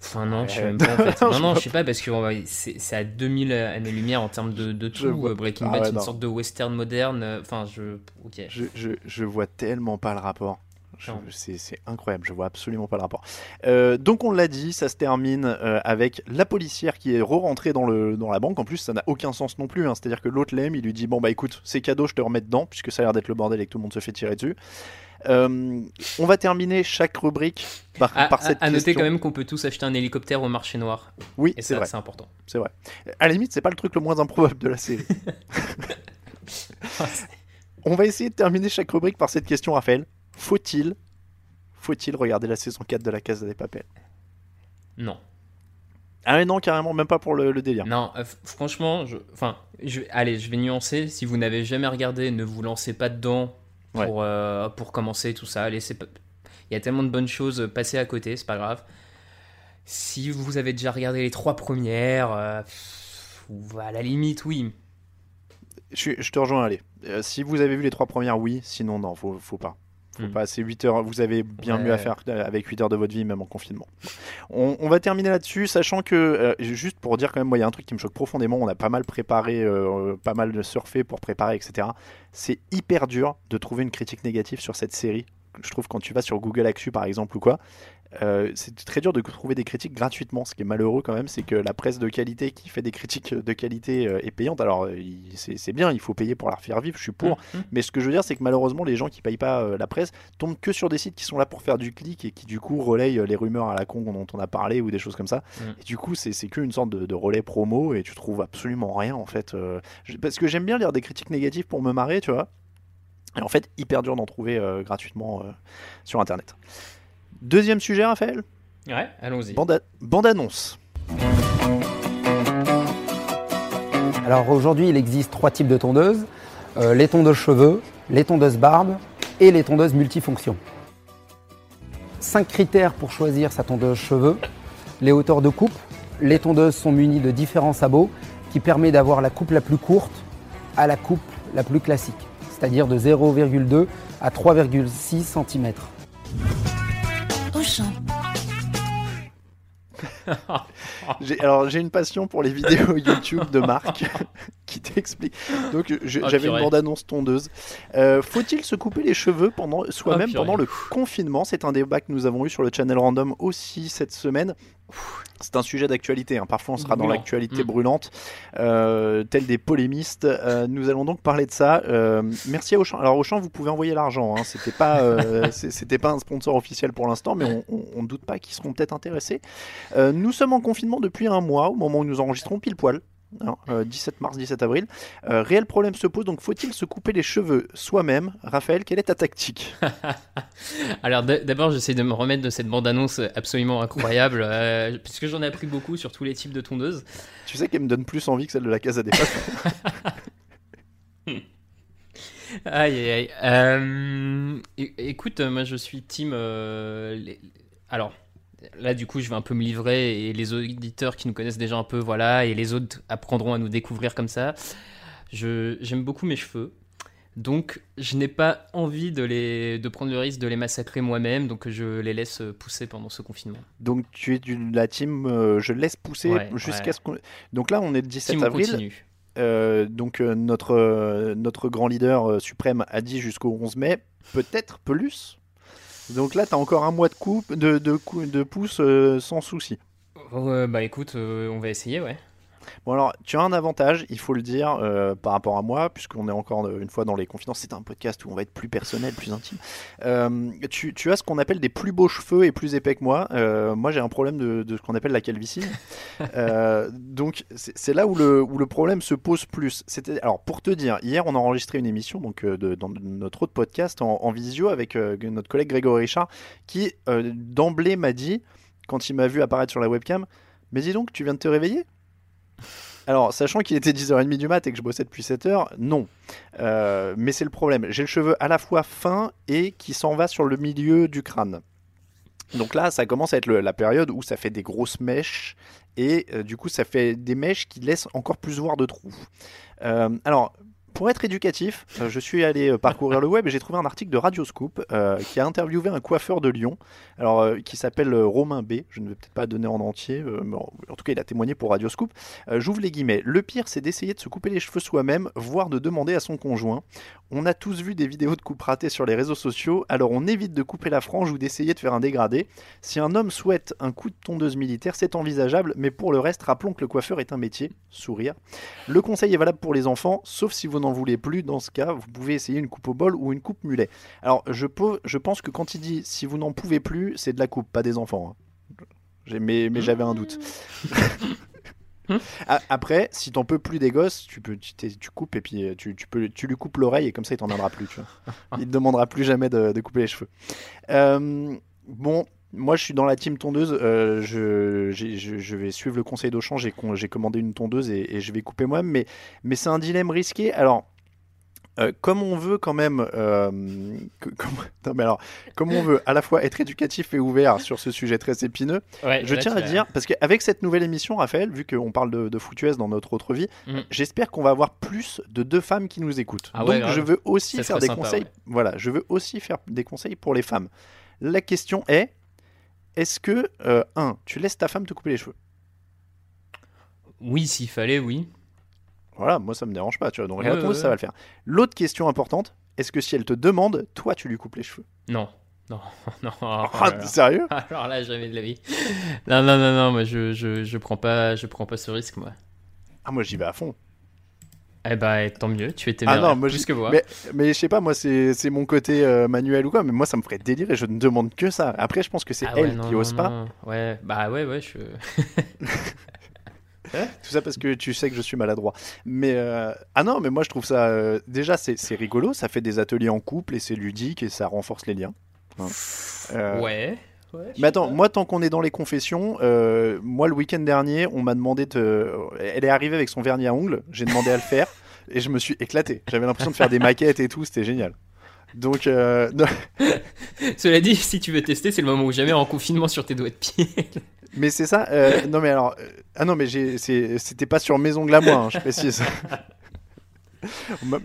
Enfin, non, ouais. je sais même pas en fait. non, non, je sais pas parce que va... c'est, c'est à deux mille années-lumière en termes de, de tout. Vois... Breaking ah, Bad, ouais, c'est une non. sorte de western moderne. Enfin, je. Ok. Je, je, je vois tellement pas le rapport. Je, c'est, c'est incroyable, je vois absolument pas le rapport. Euh, donc on l'a dit, ça se termine euh, avec la policière qui est re-rentrée dans, le, dans la banque. En plus, ça n'a aucun sens non plus. Hein. C'est-à-dire que l'autre l'aime, il lui dit bon bah écoute, c'est cadeau, je te remets dedans, puisque ça a l'air d'être le bordel et que tout le monde se fait tirer dessus. Euh, on va terminer chaque rubrique par, à, par cette à, à noter question. Quand même qu'on peut tous acheter un hélicoptère au marché noir. Oui, et c'est ça, vrai. C'est important. C'est vrai. À la limite, c'est pas le truc le moins improbable de la série. On va essayer de terminer chaque rubrique par cette question, Raphaël. Faut-il, faut-il regarder la saison quatre de La Casa de Papel ? Non. Ah mais non, carrément, même pas pour le, le délire. Non, euh, franchement, je, je, allez, je vais nuancer. Si vous n'avez jamais regardé, ne vous lancez pas dedans pour, ouais. euh, pour commencer tout ça. Allez, c'est, il y a tellement de bonnes choses, passez à côté, c'est pas grave. Si vous avez déjà regardé les trois premières, euh, à la limite, oui. Je, je te rejoins, allez. Euh, si vous avez vu les trois premières, oui. Sinon, non, faut, faut pas. Faut pas, c'est huit heures, vous avez bien ouais. mieux à faire avec huit heures de votre vie, même en confinement. On, on va terminer là-dessus, sachant que, euh, juste pour dire quand même, moi, il y a un truc qui me choque profondément, on a pas mal préparé, euh, pas mal de surfer pour préparer, et cetera. C'est hyper dur de trouver une critique négative sur cette série. Je trouve quand tu vas sur Google Actu, par exemple, ou quoi, euh, c'est très dur de trouver des critiques gratuitement. Ce qui est malheureux quand même, c'est que la presse de qualité qui fait des critiques de qualité euh, est payante. Alors il, c'est, c'est bien, il faut payer pour la faire vivre, je suis pour. Mm-hmm. Mais ce que je veux dire, c'est que malheureusement, les gens qui payent pas euh, la presse tombent que sur des sites qui sont là pour faire du clic et qui du coup relayent les rumeurs à la con dont on a parlé ou des choses comme ça. Mm-hmm. Et du coup, c'est, c'est qu'une sorte de, de relais promo et tu trouves absolument rien en fait. Euh, je, parce que j'aime bien lire des critiques négatives pour me marrer, tu vois. Et en fait, hyper dur d'en trouver euh, gratuitement euh, sur Internet. Deuxième sujet, Raphaël ? Ouais, allons-y. Bande, bande annonce. Alors aujourd'hui, il existe trois types de tondeuses. Euh, les tondeuses cheveux, les tondeuses barbe et les tondeuses multifonctions. Cinq critères pour choisir sa tondeuse cheveux. Les hauteurs de coupe. Les tondeuses sont munies de différents sabots qui permettent d'avoir la coupe la plus courte à la coupe la plus classique. C'est-à-dire de zéro virgule deux à trois virgule six centimètres. Auchan. j'ai, alors, j'ai une passion pour les vidéos YouTube de marque qui t'explique. Donc, je, oh, j'avais purée. Une bande-annonce tondeuse. Euh, faut-il se couper les cheveux pendant, soi-même oh, pendant le confinement ? C'est un débat que nous avons eu sur le Channel Random aussi cette semaine. C'est un sujet d'actualité, hein. Parfois on sera dans l'actualité brûlante, euh, tel des polémistes. Euh, nous allons donc parler de ça. Euh, merci à Auchan. Alors Auchan, vous pouvez envoyer l'argent, hein. C'était pas, euh, c'était pas un sponsor officiel pour l'instant, mais on, on, on doute pas qu'ils seront peut-être intéressés. Euh, nous sommes en confinement depuis un mois, au moment où nous enregistrons pile poil. Alors, euh, dix-sept mars, dix-sept avril. Euh, réel problème se pose, donc faut-il se couper les cheveux soi-même? Raphaël, quelle est ta tactique? Alors d- d'abord, j'essaie de me remettre de cette bande-annonce absolument incroyable, euh, puisque j'en ai appris beaucoup sur tous les types de tondeuses. Tu sais qu'elle me donne plus envie que celle de la Casa de Papel. Aïe, aïe, aïe. Euh, écoute, moi je suis team... Euh, les... Alors... Là, du coup, je vais un peu me livrer et les auditeurs qui nous connaissent déjà un peu, voilà, et les autres apprendront à nous découvrir comme ça. Je, j'aime beaucoup mes cheveux, donc je n'ai pas envie de, les, de prendre le risque de les massacrer moi-même, donc je les laisse pousser pendant ce confinement. Donc tu es de la team, euh, je laisse pousser ouais, jusqu'à ouais. ce qu'on... Donc là, on est le dix-sept avril. Continue. Euh, donc euh, notre, euh, notre grand leader euh, suprême a dit jusqu'au onze mai, peut-être plus. Donc là, t'as encore un mois de coupe, de, de, de pouce euh, sans souci. Euh, bah écoute, euh, on va essayer, ouais. Bon alors, tu as un avantage, il faut le dire, euh, par rapport à moi, puisqu'on est encore une fois dans les confidences, c'est un podcast où on va être plus personnel, plus intime. Euh, tu, tu as ce qu'on appelle des plus beaux cheveux et plus épais que moi. Euh, moi, j'ai un problème de, de ce qu'on appelle la calvitie. euh, donc, c'est, c'est là où le, où le problème se pose plus. C'était, alors, pour te dire, hier, on a enregistré une émission donc, de, dans notre autre podcast en, en visio avec euh, notre collègue Grégory Richard, qui euh, d'emblée m'a dit, quand il m'a vu apparaître sur la webcam, « Mais dis donc, tu viens de te réveiller ?» Alors, sachant qu'il était dix heures trente du mat et que je bossais depuis sept heures, non. Euh, mais c'est le problème. J'ai le cheveu à la fois fin et qui s'en va sur le milieu du crâne. Donc là, ça commence à être le, la période où ça fait des grosses mèches. Et euh, du coup, ça fait des mèches qui laissent encore plus voir de trous. Euh, alors... Pour être éducatif, euh, je suis allé euh, parcourir le web et j'ai trouvé un article de Radio Scoop euh, qui a interviewé un coiffeur de Lyon, alors euh, qui s'appelle euh, Romain B. Je ne vais peut-être pas donner en entier, euh, mais en, en tout cas il a témoigné pour Radio Scoop. Euh, j'ouvre les guillemets. Le pire, c'est d'essayer de se couper les cheveux soi-même, voire de demander à son conjoint. On a tous vu des vidéos de coupes ratées sur les réseaux sociaux, alors on évite de couper la frange ou d'essayer de faire un dégradé. Si un homme souhaite un coup de tondeuse militaire, c'est envisageable, mais pour le reste, rappelons que le coiffeur est un métier. Sourire. Le conseil est valable pour les enfants, sauf si vous n'en voulez plus. Dans ce cas, vous pouvez essayer une coupe au bol ou une coupe mulet. Alors je, peux, je pense que quand il dit si vous n'en pouvez plus, c'est de la coupe, pas des enfants, hein. J'ai, mais, mais j'avais un doute. Après, si t'en peux plus des gosses, tu, peux, tu, tu coupes et puis tu, tu, peux, tu lui coupes l'oreille et comme ça il t'en viendra plus, tu vois. Il te demandera plus jamais de, de couper les cheveux. euh, bon Moi, je suis dans la team tondeuse. Euh, je, je, je vais suivre le conseil d'Auchan. J'ai, j'ai commandé une tondeuse et, et je vais couper moi-même. Mais, mais c'est un dilemme risqué. Alors, euh, comme on veut quand même, euh, que, comme, non, mais alors, comme on veut à la fois être éducatif et ouvert sur ce sujet très épineux, ouais, je là, tiens à dire, parce qu'avec cette nouvelle émission, Raphaël, vu qu'on parle de, de foutuesse dans notre autre vie, mm. j'espère qu'on va avoir plus de deux femmes qui nous écoutent. Ah, Donc, ouais, je veux aussi faire des sympa, conseils. Ouais. Voilà, je veux aussi faire des conseils pour les femmes. La question est. Est-ce que, euh, un, tu laisses ta femme te couper les cheveux? Oui, s'il fallait, oui. Voilà, moi, ça me dérange pas, tu vois. Donc, ouais, ouais, ouais. ça va le faire. L'autre question importante, est-ce que si elle te demande, toi, tu lui coupes les cheveux? Non, non, non. Alors, ah, alors, sérieux? Alors là, jamais de la vie. Non, non, non, non, moi, je, je, je, prends pas, je prends pas ce risque, moi. Ah, moi, j'y vais à fond. Eh ben, tant mieux, tu étais ah bien plus que moi. Mais, mais je sais pas, moi, c'est, c'est mon côté euh, manuel ou quoi, mais moi, ça me ferait délirer, je ne demande que ça. Après, je pense que c'est ah ouais, elle non, qui non, ose non. pas. Ouais, bah ouais, ouais, je... Tout ça parce que tu sais que je suis maladroit. Mais euh... ah non, mais moi, je trouve ça... Euh... Déjà, c'est, c'est rigolo, ça fait des ateliers en couple et c'est ludique et ça renforce les liens. Hein. Euh... Ouais... Ouais, mais attends, moi tant qu'on est dans les confessions, euh, moi le week-end dernier, on m'a demandé de... Elle est arrivée avec son vernis à ongles, j'ai demandé à le faire et je me suis éclaté. J'avais l'impression de faire des maquettes et tout, c'était génial. Donc, euh... Cela dit, si tu veux tester, c'est le moment où jamais en confinement sur tes doigts de pied. Mais c'est ça. Euh, non mais alors, euh, ah non mais j'ai, c'est, c'était pas sur mes ongles à moi, hein, je précise.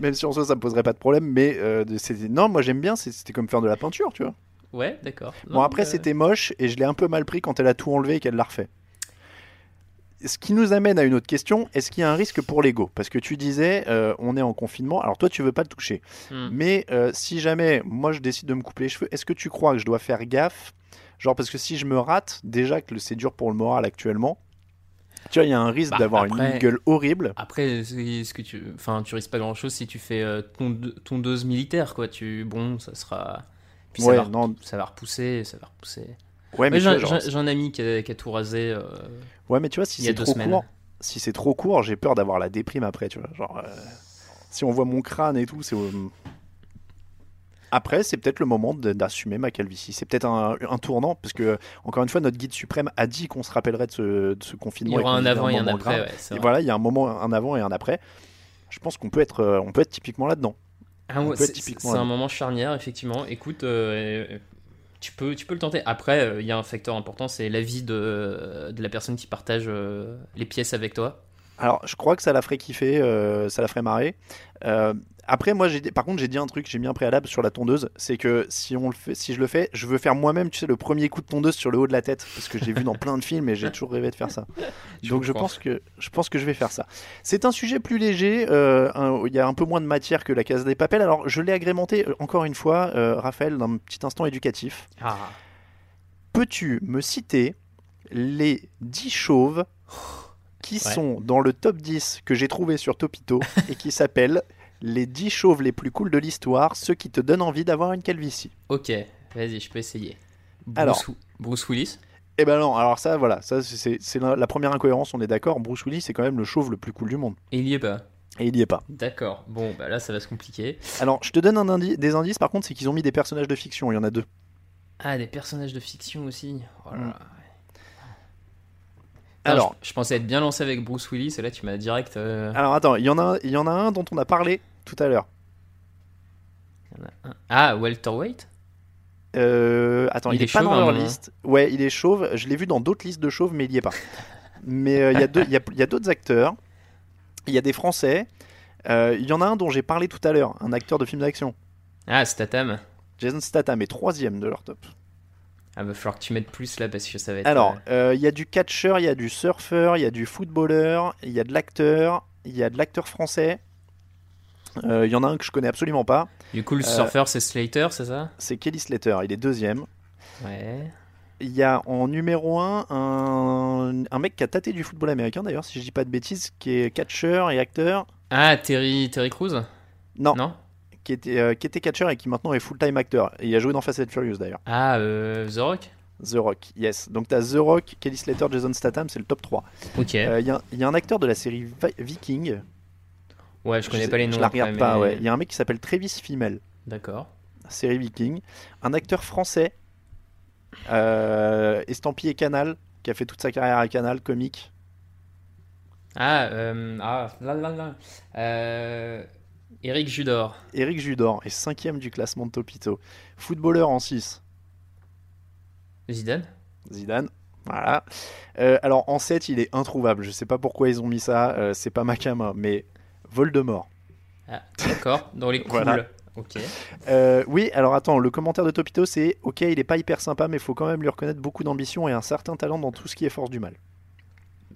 Même si en soi ça me poserait pas de problème, mais euh, c'était... non, moi j'aime bien, c'était comme faire de la peinture, tu vois. Ouais, d'accord. Non, bon, après, euh... c'était moche et je l'ai un peu mal pris quand elle a tout enlevé et qu'elle l'a refait. Ce qui nous amène à une autre question, est-ce qu'il y a un risque pour l'ego? Parce que tu disais, euh, on est en confinement, alors toi, tu veux pas le toucher. Mm. Mais euh, si jamais, moi, je décide de me couper les cheveux, est-ce que tu crois que je dois faire gaffe Genre, parce que si je me rate, déjà que c'est dur pour le moral actuellement, tu vois, il y a un risque bah, d'avoir après, une gueule horrible. Après, est-ce que tu, enfin, tu risques pas grand-chose si tu fais euh, tonde, tondeuse militaire, quoi. Tu, bon, ça sera. Puis ouais, ça, va, non. ça va repousser, ça va repousser. Ouais, mais, mais j'ai, vois, genre, j'ai, j'ai un ami qui a, qui a tout rasé. Euh, ouais, mais tu vois, si c'est trop semaines. court, si c'est trop court, j'ai peur d'avoir la déprime après, tu vois. Genre, euh, si on voit mon crâne et tout, c'est. Après, c'est peut-être le moment d'assumer ma calvitie. C'est peut-être un, un tournant, parce que, encore une fois, notre guide suprême a dit qu'on se rappellerait de ce, de ce confinement. Il y aura un avant et un après. Ouais, et voilà, il y a un moment, un avant et un après. Je pense qu'on peut être, on peut être typiquement là-dedans. Ah, on c'est typiquement c'est là-dedans. Un moment charnière, effectivement. Écoute, euh, tu, peux, tu peux le tenter. Après, il euh, y a un facteur important, c'est l'avis de, de la personne qui partage euh, les pièces avec toi. Alors, je crois que ça la ferait kiffer, euh, ça la ferait marrer. Euh, Après, moi, j'ai... par contre, j'ai dit un truc, j'ai mis un préalable sur la tondeuse, c'est que si, on le fait, si je le fais, je veux faire moi-même, tu sais, le premier coup de tondeuse sur le haut de la tête, parce que j'ai vu dans plein de films et j'ai toujours rêvé de faire ça. Je Donc, je pense, que, je pense que je vais faire ça. C'est un sujet plus léger, euh, un... il y a un peu moins de matière que la Casa de Papel. Alors, je l'ai agrémenté, encore une fois, euh, Raphaël, d'un petit instant éducatif. Ah. Peux-tu me citer les dix chauves qui ouais. sont dans le top dix que j'ai trouvé sur Topito et qui s'appellent... Les dix chauves les plus cools de l'histoire, ceux qui te donnent envie d'avoir une calvitie. Ok, vas-y, je peux essayer. Bruce, alors, Bruce Willis ? Eh ben non, alors ça, voilà, ça c'est, c'est la, la première incohérence, on est d'accord. Bruce Willis, c'est quand même le chauve le plus cool du monde. Et il n'y est pas. Et il n'y est pas. D'accord, bon, bah là, ça va se compliquer. Alors, je te donne un indi- des indices, par contre, c'est qu'ils ont mis des personnages de fiction, il y en a deux. Ah, des personnages de fiction aussi. Oh là là. Alors, alors je, je pensais être bien lancé avec Bruce Willis, et là, tu m'as direct... Euh... Alors, attends, il y en a, il y en a un dont on a parlé tout à l'heure. Il y en a un. Ah, welterweight euh, Attends, il, il est, est pas chauve, dans leur hein, liste. Ouais, il est chauve. Je l'ai vu dans d'autres listes de chauves, mais il y est pas. Mais il euh, y, y, a, y a d'autres acteurs. Il y a des Français. Il euh, y en a un dont j'ai parlé tout à l'heure, un acteur de film d'action. Ah, Statham. Jason Statham est troisième de leur top. Ah, il va falloir que tu mettes plus là parce que ça va être... Alors, il euh, y a du catcheur, il y a du surfeur, il y a du footballeur, il y a de l'acteur, il y a de l'acteur français. Il euh, y en a un que je connais absolument pas. Du coup, le euh, surfeur, c'est Slater, c'est ça ? C'est Kelly Slater, il est deuxième. Ouais. Il y a en numéro un un, un mec qui a tâté du football américain, d'ailleurs, si je dis pas de bêtises, qui est catcheur et acteur. Ah, Terry, Terry Crews ? Non. Non ? Qui était, euh, qui était catcheur et qui maintenant est full-time acteur. Et il a joué dans Fast and Furious, d'ailleurs. Ah, euh, The Rock ? The Rock, yes. Donc, tu as The Rock, Kelly Slater, Jason Statham, c'est le top trois. Ok. Il euh, y, y a un acteur de la série Viking. Ouais, je connais je, pas les noms. Je la regarde pas, mais... ouais. Il y a un mec qui s'appelle Travis Fimmel. D'accord. Série Viking. Un acteur français, euh, estampillé Canal, qui a fait toute sa carrière à Canal, comique. Ah, euh, ah là, là, là. Euh, Éric Judor. Éric Judor est cinquième du classement de Topito. Footballeur en six. Zidane. Zidane. Voilà. Euh, alors en sept, il est introuvable. Je sais pas pourquoi ils ont mis ça. Euh, c'est pas ma cam, mais. Voldemort. Ah, d'accord, dans les cools. Voilà. Ok. Euh, oui, alors attends, le commentaire de Topito, c'est ok, il est pas hyper sympa, mais il faut quand même lui reconnaître beaucoup d'ambition et un certain talent dans tout ce qui est force du mal.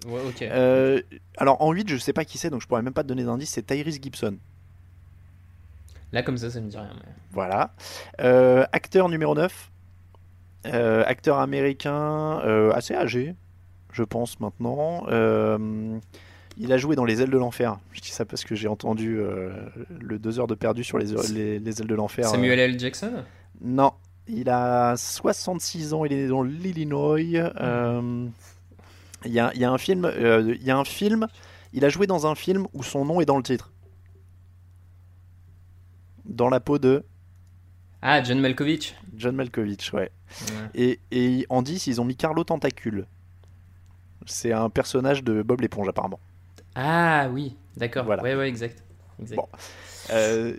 Ouais, ok. Euh, alors en huit, je sais pas qui c'est, donc je pourrais même pas te donner d'indice, c'est Tyrese Gibson. Là, comme ça, ça me dit rien. Mais... Voilà. Euh, acteur numéro neuf, euh, acteur américain euh, assez âgé, je pense maintenant. Euh. Il a joué dans Les Ailes de l'Enfer. Je dis ça parce que j'ai entendu euh, le deux heures de perdu sur les, les, les Ailes de l'Enfer. Samuel L. Jackson ? Non. Il a soixante-six ans. Il est né dans l'Illinois. Il euh, y, a, y a un film... Euh, y a un film... Il a joué dans un film où son nom est dans le titre. Dans la peau de... Ah, John Malkovich. John Malkovich, ouais. ouais. Et, et en dix, ils ont mis Carlo Tentacule. C'est un personnage de Bob l'éponge, apparemment. Ah oui, d'accord. Voilà. Ouais, ouais, exact. exact. Bon, euh,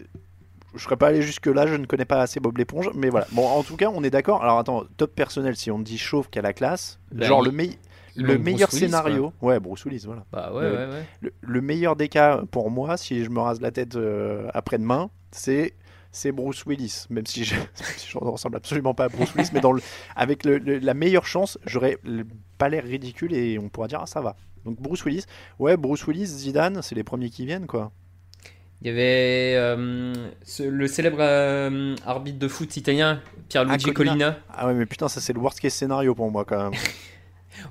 je serais pas allé jusque là. Je ne connais pas assez Bob l'éponge, mais voilà. Bon, en tout cas, on est d'accord. Alors attends, top personnel. Si on me dit chauve qu'à la classe, bah, genre le, me- le meilleur Bruce scénario. Willis, ouais, Bruce Willis, voilà. Bah ouais, le, ouais, ouais. Le, le meilleur des cas pour moi, si je me rase la tête euh, après-demain, c'est c'est Bruce Willis. Même si je ne ressemble absolument pas à Bruce Willis, mais dans le, avec le, le, la meilleure chance, j'aurais pas l'air ridicule et on pourra dire ah ça va. Donc Bruce Willis, ouais Bruce Willis, Zidane, c'est les premiers qui viennent quoi. Il y avait euh, ce, le célèbre euh, arbitre de foot italien, Pierluigi ah, Collina. Collina. Ah ouais, mais putain, ça c'est le worst case scénario pour moi quand même.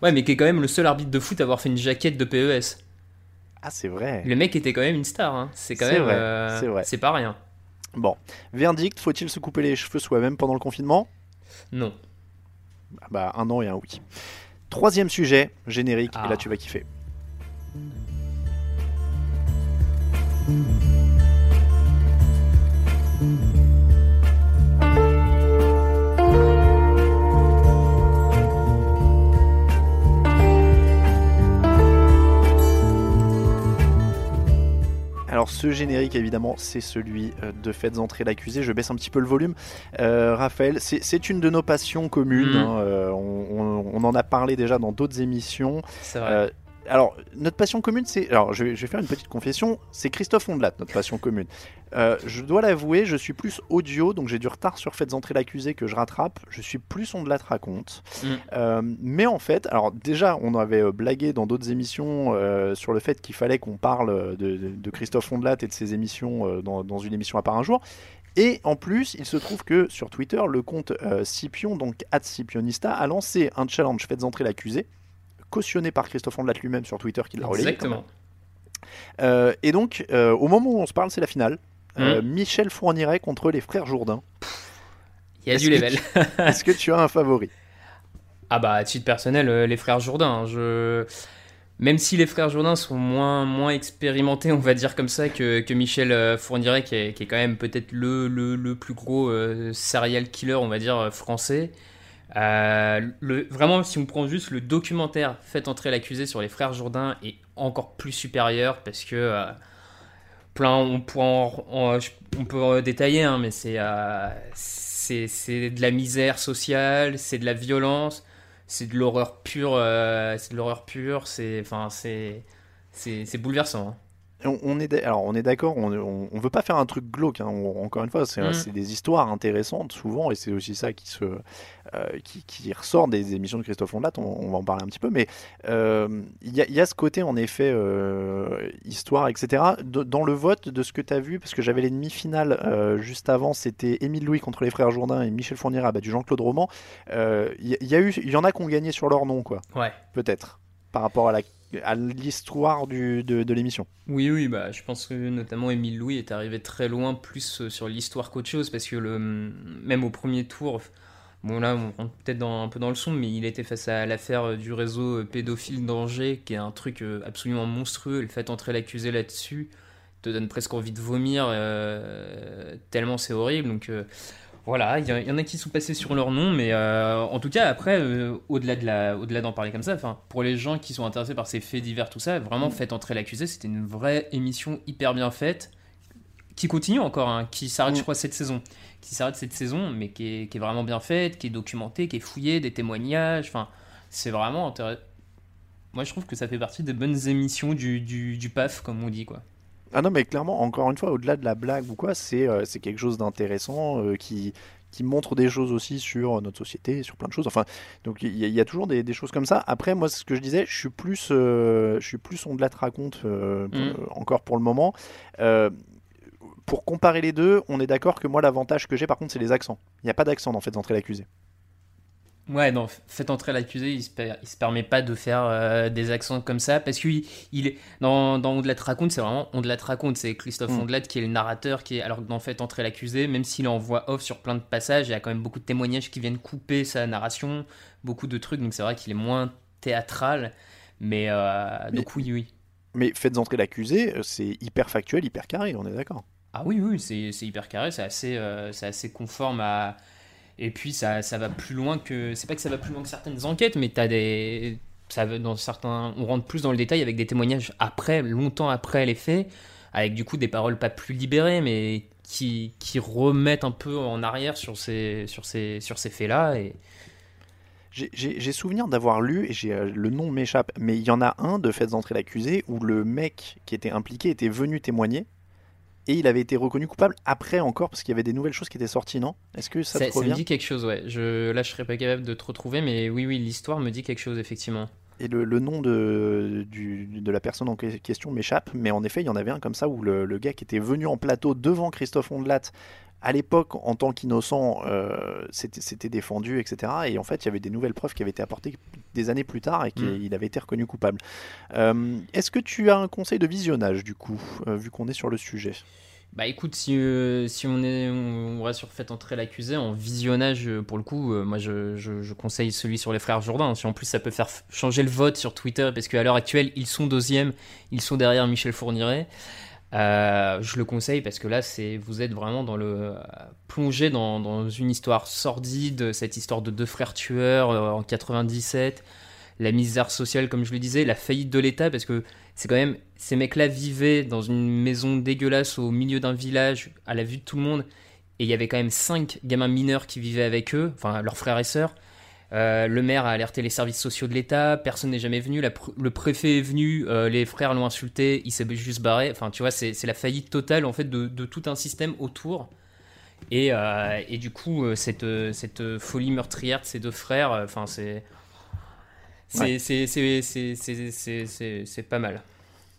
Ouais, mais qui est quand même le seul arbitre de foot à avoir fait une jaquette de P E S. Ah, c'est vrai. Le mec était quand même une star. Hein. C'est quand c'est même. Vrai. Euh, c'est vrai. C'est pas rien. Bon. Verdict, faut-il se couper les cheveux soi-même pendant le confinement ? Non. Bah, un non et un oui. Troisième sujet, générique. Ah. Et là, tu vas kiffer. Alors ce générique évidemment c'est celui de Faites entrer l'accusé. Je baisse un petit peu le volume. euh, Raphaël, c'est, c'est une de nos passions communes. mmh. hein, euh, on, on, on en a parlé déjà dans d'autres émissions. C'est vrai. euh, Alors, notre passion commune, c'est... Alors, je vais, je vais faire une petite confession. C'est Christophe Hondelatte, notre passion commune. Euh, je dois l'avouer, je suis plus audio, donc j'ai du retard sur Faites entrer l'accusé que je rattrape. Je suis plus Hondelatte raconte. Mm. Euh, mais en fait, alors déjà, on avait blagué dans d'autres émissions euh, sur le fait qu'il fallait qu'on parle de, de, de Christophe Hondelatte et de ses émissions euh, dans, dans une émission à part un jour. Et en plus, il se trouve que sur Twitter, le compte euh, Scipion, donc at Scipionista, a lancé un challenge Faites entrer l'accusé, cautionné par Christophe Hondelatte lui-même sur Twitter qui l'a relayé. Exactement. Euh, et donc, euh, au moment où on se parle, c'est la finale. Mmh. Euh, Michel Fourniret contre les Frères Jourdain. Il y a est-ce du level. Tu, est-ce que tu as un favori ? Ah bah, à titre personnel, euh, les Frères Jourdain. Je... Même si les Frères Jourdain sont moins, moins expérimentés, on va dire comme ça, que, que Michel Fourniret, qui est, qui est quand même peut-être le, le, le plus gros euh, serial killer, on va dire, français. Euh, le, vraiment, si on prend juste le documentaire Faites entrer l'accusé sur les Frères Jourdain est encore plus supérieur parce que euh, plein, on, en, on, on peut détailler, hein, mais c'est, euh, c'est, c'est de la misère sociale, c'est de la violence, c'est de l'horreur pure, euh, c'est de l'horreur pure, c'est, enfin, c'est, c'est, c'est bouleversant. Hein. On est, alors on est d'accord, on, on, on veut pas faire un truc glauque, hein, on, encore une fois, c'est, mmh. c'est des histoires intéressantes souvent, et c'est aussi ça qui, se, euh, qui, qui ressort des émissions de Christophe Hondelatte, on, on va en parler un petit peu, mais il euh, y, y a ce côté en effet euh, histoire, et cetera. De, dans le vote de ce que tu as vu, parce que j'avais les demi-finales euh, juste avant, c'était Émile Louis contre les Frères Jourdain et Michel Fourniret, bah, du Jean-Claude Roman, il euh, y, y, y en a qui ont gagné sur leur nom, quoi, ouais. Peut-être, par rapport à la à l'histoire du, de, de l'émission. Oui, oui, bah, je pense que notamment Émile Louis est arrivé très loin, plus sur l'histoire qu'autre chose, parce que le, même au premier tour, bon là on rentre peut-être dans, un peu dans le son, mais il était face à l'affaire du réseau pédophile d'Angers, qui est un truc absolument monstrueux, le fait entrer l'accusé là-dessus te donne presque envie de vomir, euh, tellement c'est horrible, donc... Euh, Voilà, il y, y en a qui sont passés sur leur nom, mais euh, en tout cas, après, euh, au-delà, de la, au-delà d'en parler comme ça, pour les gens qui sont intéressés par ces faits divers, tout ça, vraiment, Faites entrer l'accusé, c'était une vraie émission hyper bien faite, qui continue encore, hein, qui s'arrête, je crois, cette saison, qui s'arrête cette saison, mais qui est, qui est vraiment bien faite, qui est documentée, qui est fouillée, des témoignages, enfin, c'est vraiment intéressant. Moi, je trouve que ça fait partie des bonnes émissions du, du, du P A F, comme on dit, quoi. Ah non mais clairement, encore une fois, au-delà de la blague ou quoi, c'est, euh, c'est quelque chose d'intéressant euh, qui, qui montre des choses aussi sur notre société, sur plein de choses. Enfin, donc il y, y a toujours des, des choses comme ça. Après, moi, ce que je disais, je suis plus, euh, je suis plus Hondelatte raconte euh, mmh. pour, encore pour le moment. Euh, pour comparer les deux, on est d'accord que moi, l'avantage que j'ai, par contre, c'est les accents. Il n'y a pas d'accent dans Faites entrer l'accusé. Ouais, non, Faites entrer l'accusé, il se, per... il se permet pas de faire euh, des accents comme ça, parce que il, il est... dans, dans Hondelatte raconte, c'est vraiment Hondelatte raconte, c'est Christophe mmh. Hondelatte qui est le narrateur, qui est... alors que dans Faites entrer l'accusé, même s'il est en voix off sur plein de passages, il y a quand même beaucoup de témoignages qui viennent couper sa narration, beaucoup de trucs, donc c'est vrai qu'il est moins théâtral, mais, euh... mais... donc oui, oui. Mais Faites entrer l'accusé, c'est hyper factuel, hyper carré, on est d'accord. Ah oui, oui, c'est, c'est hyper carré, c'est assez, euh, c'est assez conforme à... Et puis ça, ça va plus loin que... C'est pas que ça va plus loin que certaines enquêtes, mais t'as des... Ça, dans certains, on rentre plus dans le détail avec des témoignages après, longtemps après les faits, avec du coup des paroles pas plus libérées, mais qui, qui remettent un peu en arrière sur ces, sur ces, sur ces faits-là. Et... J'ai, j'ai, j'ai souvenir d'avoir lu, et j'ai, le nom m'échappe, mais il y en a un de Faites entrer l'accusé où le mec qui était impliqué était venu témoigner. Et il avait été reconnu coupable après encore, parce qu'il y avait des nouvelles choses qui étaient sorties, non ? Est-ce que ça, ça te revient ? Ça me dit quelque chose, ouais. Je, là, je ne serais pas capable de te retrouver, mais oui, oui, l'histoire me dit quelque chose, effectivement. et le, le nom de, du, de la personne en question m'échappe, mais en effet il y en avait un comme ça où le, le gars qui était venu en plateau devant Christophe Hondelatte à l'époque en tant qu'innocent euh, c'était, c'était défendu, et cetera. Et en fait il y avait des nouvelles preuves qui avaient été apportées des années plus tard et qu'il mmh. avait été reconnu coupable. Euh, est-ce que tu as un conseil de visionnage du coup, euh, vu qu'on est sur le sujet ? Bah écoute, si, euh, si on, est, on, on reste sur Faites entrer l'accusé, en visionnage, euh, pour le coup, euh, moi je, je, je conseille celui sur les frères Jourdain. Si en plus ça peut faire f- changer le vote sur Twitter, parce qu'à l'heure actuelle, ils sont deuxième, ils sont derrière Michel Fourniret. Euh, je le conseille parce que là, c'est, vous êtes vraiment dans le, euh, plongé dans, dans une histoire sordide, cette histoire de deux frères tueurs euh, en quatre-vingt-dix-sept, la misère sociale, comme je le disais, la faillite de l'État, parce que c'est quand même... Ces mecs-là vivaient dans une maison dégueulasse au milieu d'un village, à la vue de tout le monde, et il y avait quand même cinq gamins mineurs qui vivaient avec eux, enfin leurs frères et sœurs. Euh, le maire a alerté les services sociaux de l'État, personne n'est jamais venu, la pr- le préfet est venu, euh, les frères l'ont insulté, il s'est juste barré. Enfin, tu vois, c'est, c'est la faillite totale en fait de, de tout un système autour. Et, euh, et du coup, cette, cette folie meurtrière de ces deux frères, enfin, c'est, c'est, ouais. c'est, c'est, c'est, c'est, c'est, c'est, c'est pas mal.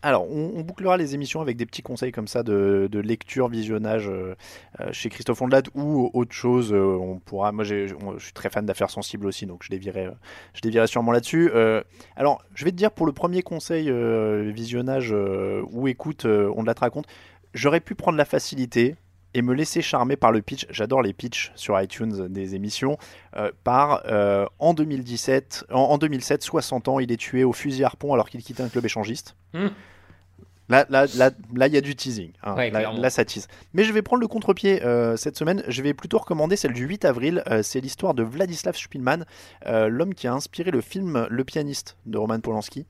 Alors, on, on bouclera les émissions avec des petits conseils comme ça de, de lecture, visionnage euh, chez Christophe Hondelatte ou autre chose. Euh, on pourra. Moi, j'ai, on, je suis très fan d'affaires sensibles aussi, donc je dévierai, euh, je dévierai sûrement là-dessus. Euh, alors, je vais te dire pour le premier conseil euh, visionnage euh, ou écoute, euh, Hondelatte raconte. J'aurais pu prendre la facilité et me laisser charmer par le pitch. J'adore les pitchs sur iTunes des émissions. Euh, par euh, en deux mille dix-sept, en, en deux mille sept, soixante ans, il est tué au fusil à harpon alors qu'il quittait un club échangiste. Mmh. Là, là, là, là, il y a du teasing. Hein. Ouais, là, là, ça tease. Mais je vais prendre le contre-pied euh, cette semaine. Je vais plutôt recommander celle du huit avril. Euh, c'est l'histoire de Vladislav Shpilman, euh, l'homme qui a inspiré le film Le Pianiste de Roman Polanski.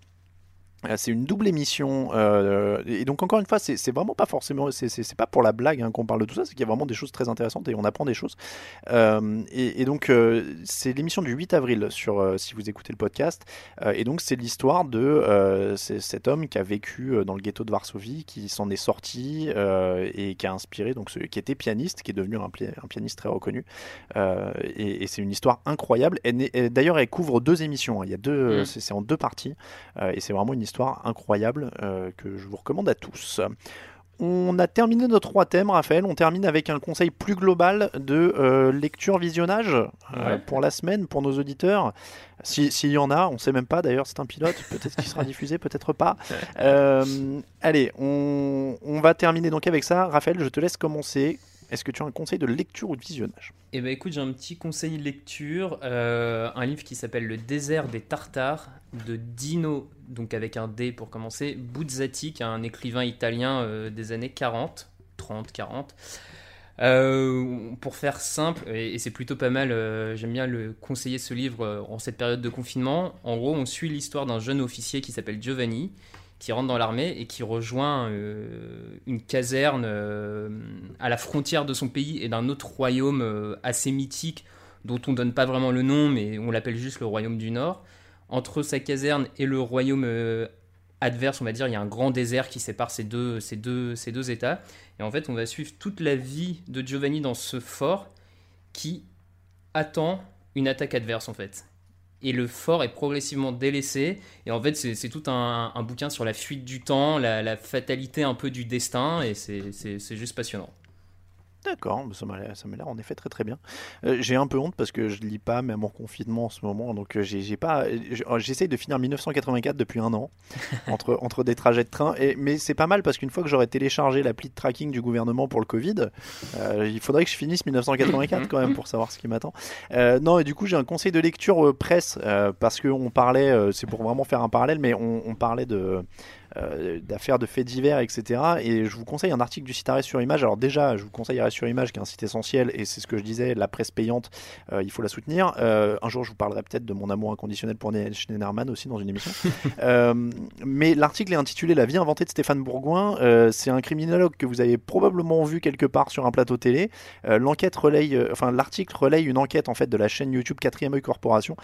C'est une double émission euh, et donc encore une fois c'est, c'est vraiment pas forcément c'est, c'est, c'est pas pour la blague hein, qu'on parle de tout ça, c'est qu'il y a vraiment des choses très intéressantes et on apprend des choses euh, et, et donc euh, c'est l'émission du huit avril sur, euh, si vous écoutez le podcast euh, et donc c'est l'histoire de euh, c'est cet homme qui a vécu dans le ghetto de Varsovie, qui s'en est sorti euh, et qui a inspiré donc ce, qui était pianiste, qui est devenu un, un pianiste très reconnu euh, et, et c'est une histoire incroyable. Elle, elle, d'ailleurs elle couvre deux émissions hein. Il y a deux, mmh. c'est, c'est en deux parties euh, et c'est vraiment une histoire incroyable euh, que je vous recommande à tous. On a terminé nos trois thèmes, Raphaël. On termine avec un conseil plus global de euh, lecture-visionnage euh, ouais. pour la semaine, pour nos auditeurs. Si, s'il y en a, on ne sait même pas. D'ailleurs, c'est un pilote. Peut-être qu'il sera diffusé, peut-être pas. Euh, allez, on, on va terminer donc avec ça. Raphaël, je te laisse commencer. Est-ce que tu as un conseil de lecture ou de visionnage ? Eh ben, écoute, j'ai un petit conseil lecture. Euh, un livre qui s'appelle « Le désert des Tartares » de Dino, donc avec un D pour commencer, Buzzati, qui est un écrivain italien euh, des années quarante, trente, quarante. Euh, pour faire simple, et, et c'est plutôt pas mal, euh, j'aime bien le conseiller ce livre euh, en cette période de confinement. En gros, on suit l'histoire d'un jeune officier qui s'appelle Giovanni, qui rentre dans l'armée et qui rejoint euh, une caserne euh, à la frontière de son pays et d'un autre royaume euh, assez mythique, dont on ne donne pas vraiment le nom, mais on l'appelle juste le royaume du Nord. Entre sa caserne et le royaume euh, adverse, on va dire, il y a un grand désert qui sépare ces deux, ces, deux, ces deux états. Et en fait, on va suivre toute la vie de Giovanni dans ce fort qui attend une attaque adverse, en fait. Et le fort est progressivement délaissé. Et en fait, c'est, c'est tout un, un bouquin sur la fuite du temps, la, la fatalité un peu du destin. Et c'est, c'est, c'est juste passionnant. D'accord, ça m'a l'air, ça m'a l'air en effet très très bien. Euh, j'ai un peu honte parce que je lis pas même en confinement en ce moment, donc j'ai, j'ai pas, j'essaye de finir dix-neuf cent quatre-vingt-quatre depuis un an entre entre des trajets de train. Et, mais c'est pas mal parce qu'une fois que j'aurai téléchargé l'appli de tracking du gouvernement pour le Covid, euh, il faudrait que je finisse dix-neuf cent quatre-vingt-quatre quand même pour savoir ce qui m'attend. Euh, non et du coup j'ai un conseil de lecture euh, presse euh, parce que on parlait, euh, c'est pour vraiment faire un parallèle, mais on, on parlait de Euh, d'affaires de faits divers, etc. Et je vous conseille un article du site Arrêt sur Image. Alors déjà je vous conseille Arrêt sur Image, qui est un site essentiel, et c'est ce que je disais, la presse payante, euh, il faut la soutenir. Euh, un jour je vous parlerai peut-être de mon amour inconditionnel pour Neil Schneiderman aussi dans une émission. euh, mais l'article est intitulé La vie inventée de Stéphane Bourgoin. Euh, c'est un criminologue que vous avez probablement vu quelque part sur un plateau télé. euh, l'enquête relaye euh, enfin l'article relaye une enquête en fait de la chaîne YouTube quatrième œil Corporation,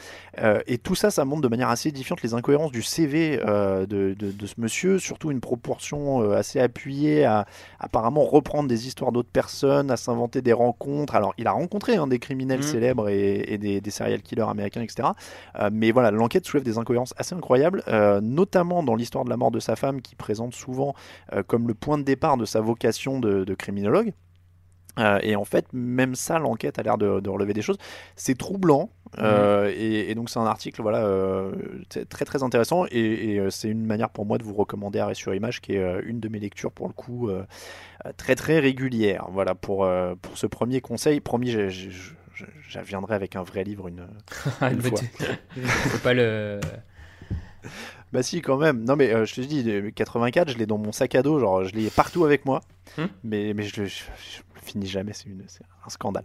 euh, et tout ça ça montre de manière assez édifiante les incohérences du C V euh, de, de, de ce monsieur monsieur, surtout une proportion assez appuyée, à apparemment reprendre des histoires d'autres personnes, à s'inventer des rencontres. Alors, il a rencontré hein, des criminels mmh. célèbres et, et des, des serial killers américains, et cetera. Euh, mais voilà, l'enquête soulève des incohérences assez incroyables, euh, notamment dans l'histoire de la mort de sa femme, qui présente souvent euh, comme le point de départ de sa vocation de, de criminologue. Euh, et en fait, même ça, l'enquête a l'air de, de relever des choses. C'est troublant. Euh, mmh. et, et donc c'est un article voilà, euh, très très intéressant et, et c'est une manière pour moi de vous recommander Arrêt sur Image, qui est euh, une de mes lectures pour le coup euh, très très régulière. Voilà pour, euh, pour ce premier conseil. Promis, j'ai, j'ai, j'ai, j'aviendrai avec un vrai livre une, une fois. Faut pas le... Bah si, quand même. Non mais euh, je te dis, quatre-vingt-quatre, je l'ai dans mon sac à dos, genre je l'ai partout avec moi. Mmh. Mais, mais je, je, je finit jamais, c'est, une, c'est un scandale.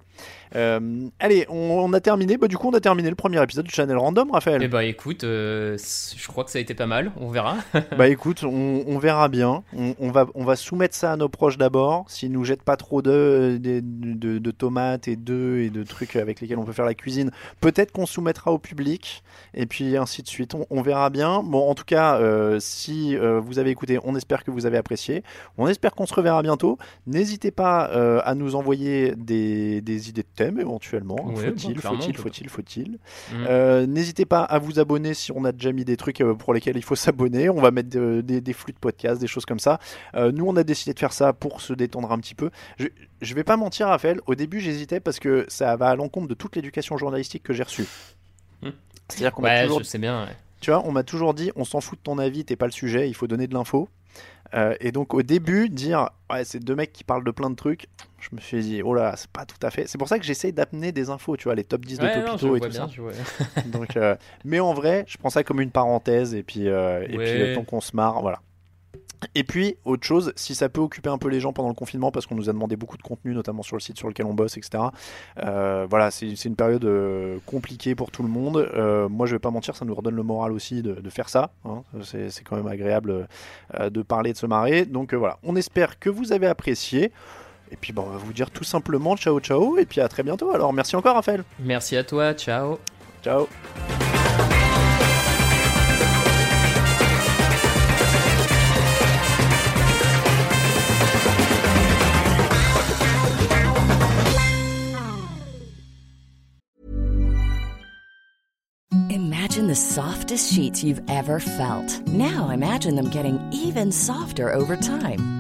Euh, allez, on, on a terminé. Bah, du coup, on a terminé le premier épisode du Channel Random, Raphaël. Eh bah, écoute, euh, je crois que ça a été pas mal. On verra. Bah, écoute, on, on verra bien. On, on, va, on va soumettre ça à nos proches d'abord. S'ils nous jettent pas trop de, de, de, de tomates et d'œufs et de trucs avec lesquels on peut faire la cuisine, peut-être qu'on soumettra au public. Et puis, ainsi de suite. On, on verra bien. Bon, en tout cas, euh, si euh, vous avez écouté, on espère que vous avez apprécié. On espère qu'on se reverra bientôt. N'hésitez pas euh, à à nous envoyer des, des idées de thèmes éventuellement. Ouais, faut-il, bon, faut-il, faut-il, faut-il. Mmh. Euh, n'hésitez pas à vous abonner si on a déjà mis des trucs pour lesquels il faut s'abonner. On va mettre de, des, des flux de podcasts, des choses comme ça. Euh, nous, on a décidé de faire ça pour se détendre un petit peu. Je, je vais pas mentir, Raphaël. Au début, j'hésitais parce que ça va à l'encontre de toute l'éducation journalistique que j'ai reçue. Mmh. C'est-à-dire qu'on ouais, m'a toujours... je sais bien. Ouais. Tu vois, on m'a toujours dit, on s'en fout de ton avis, t'es pas le sujet, il faut donner de l'info. Euh, et donc au début dire ouais, c'est deux mecs qui parlent de plein de trucs, je me suis dit oh là, c'est pas tout à fait, c'est pour ça que j'essaye d'amener des infos, tu vois, les top dix ouais, de Topito et tout bien, ça donc, euh, mais en vrai je prends ça comme une parenthèse et puis, euh, et ouais. puis le temps qu'on se marre, voilà. Et puis autre chose, si ça peut occuper un peu les gens pendant le confinement, parce qu'on nous a demandé beaucoup de contenu, notamment sur le site sur lequel on bosse, et cetera. Euh, voilà, c'est, c'est une période euh, compliquée pour tout le monde. Euh, moi, je vais pas mentir, ça nous redonne le moral aussi de, de faire ça. Hein. C'est, c'est quand même agréable euh, de parler, de se marrer. Donc euh, voilà, on espère que vous avez apprécié. Et puis bon, on va vous dire tout simplement ciao, ciao, et puis à très bientôt. Alors merci encore, Raphaël. Merci à toi, ciao. Ciao. Imagine the softest sheets you've ever felt. Now imagine them getting even softer over time.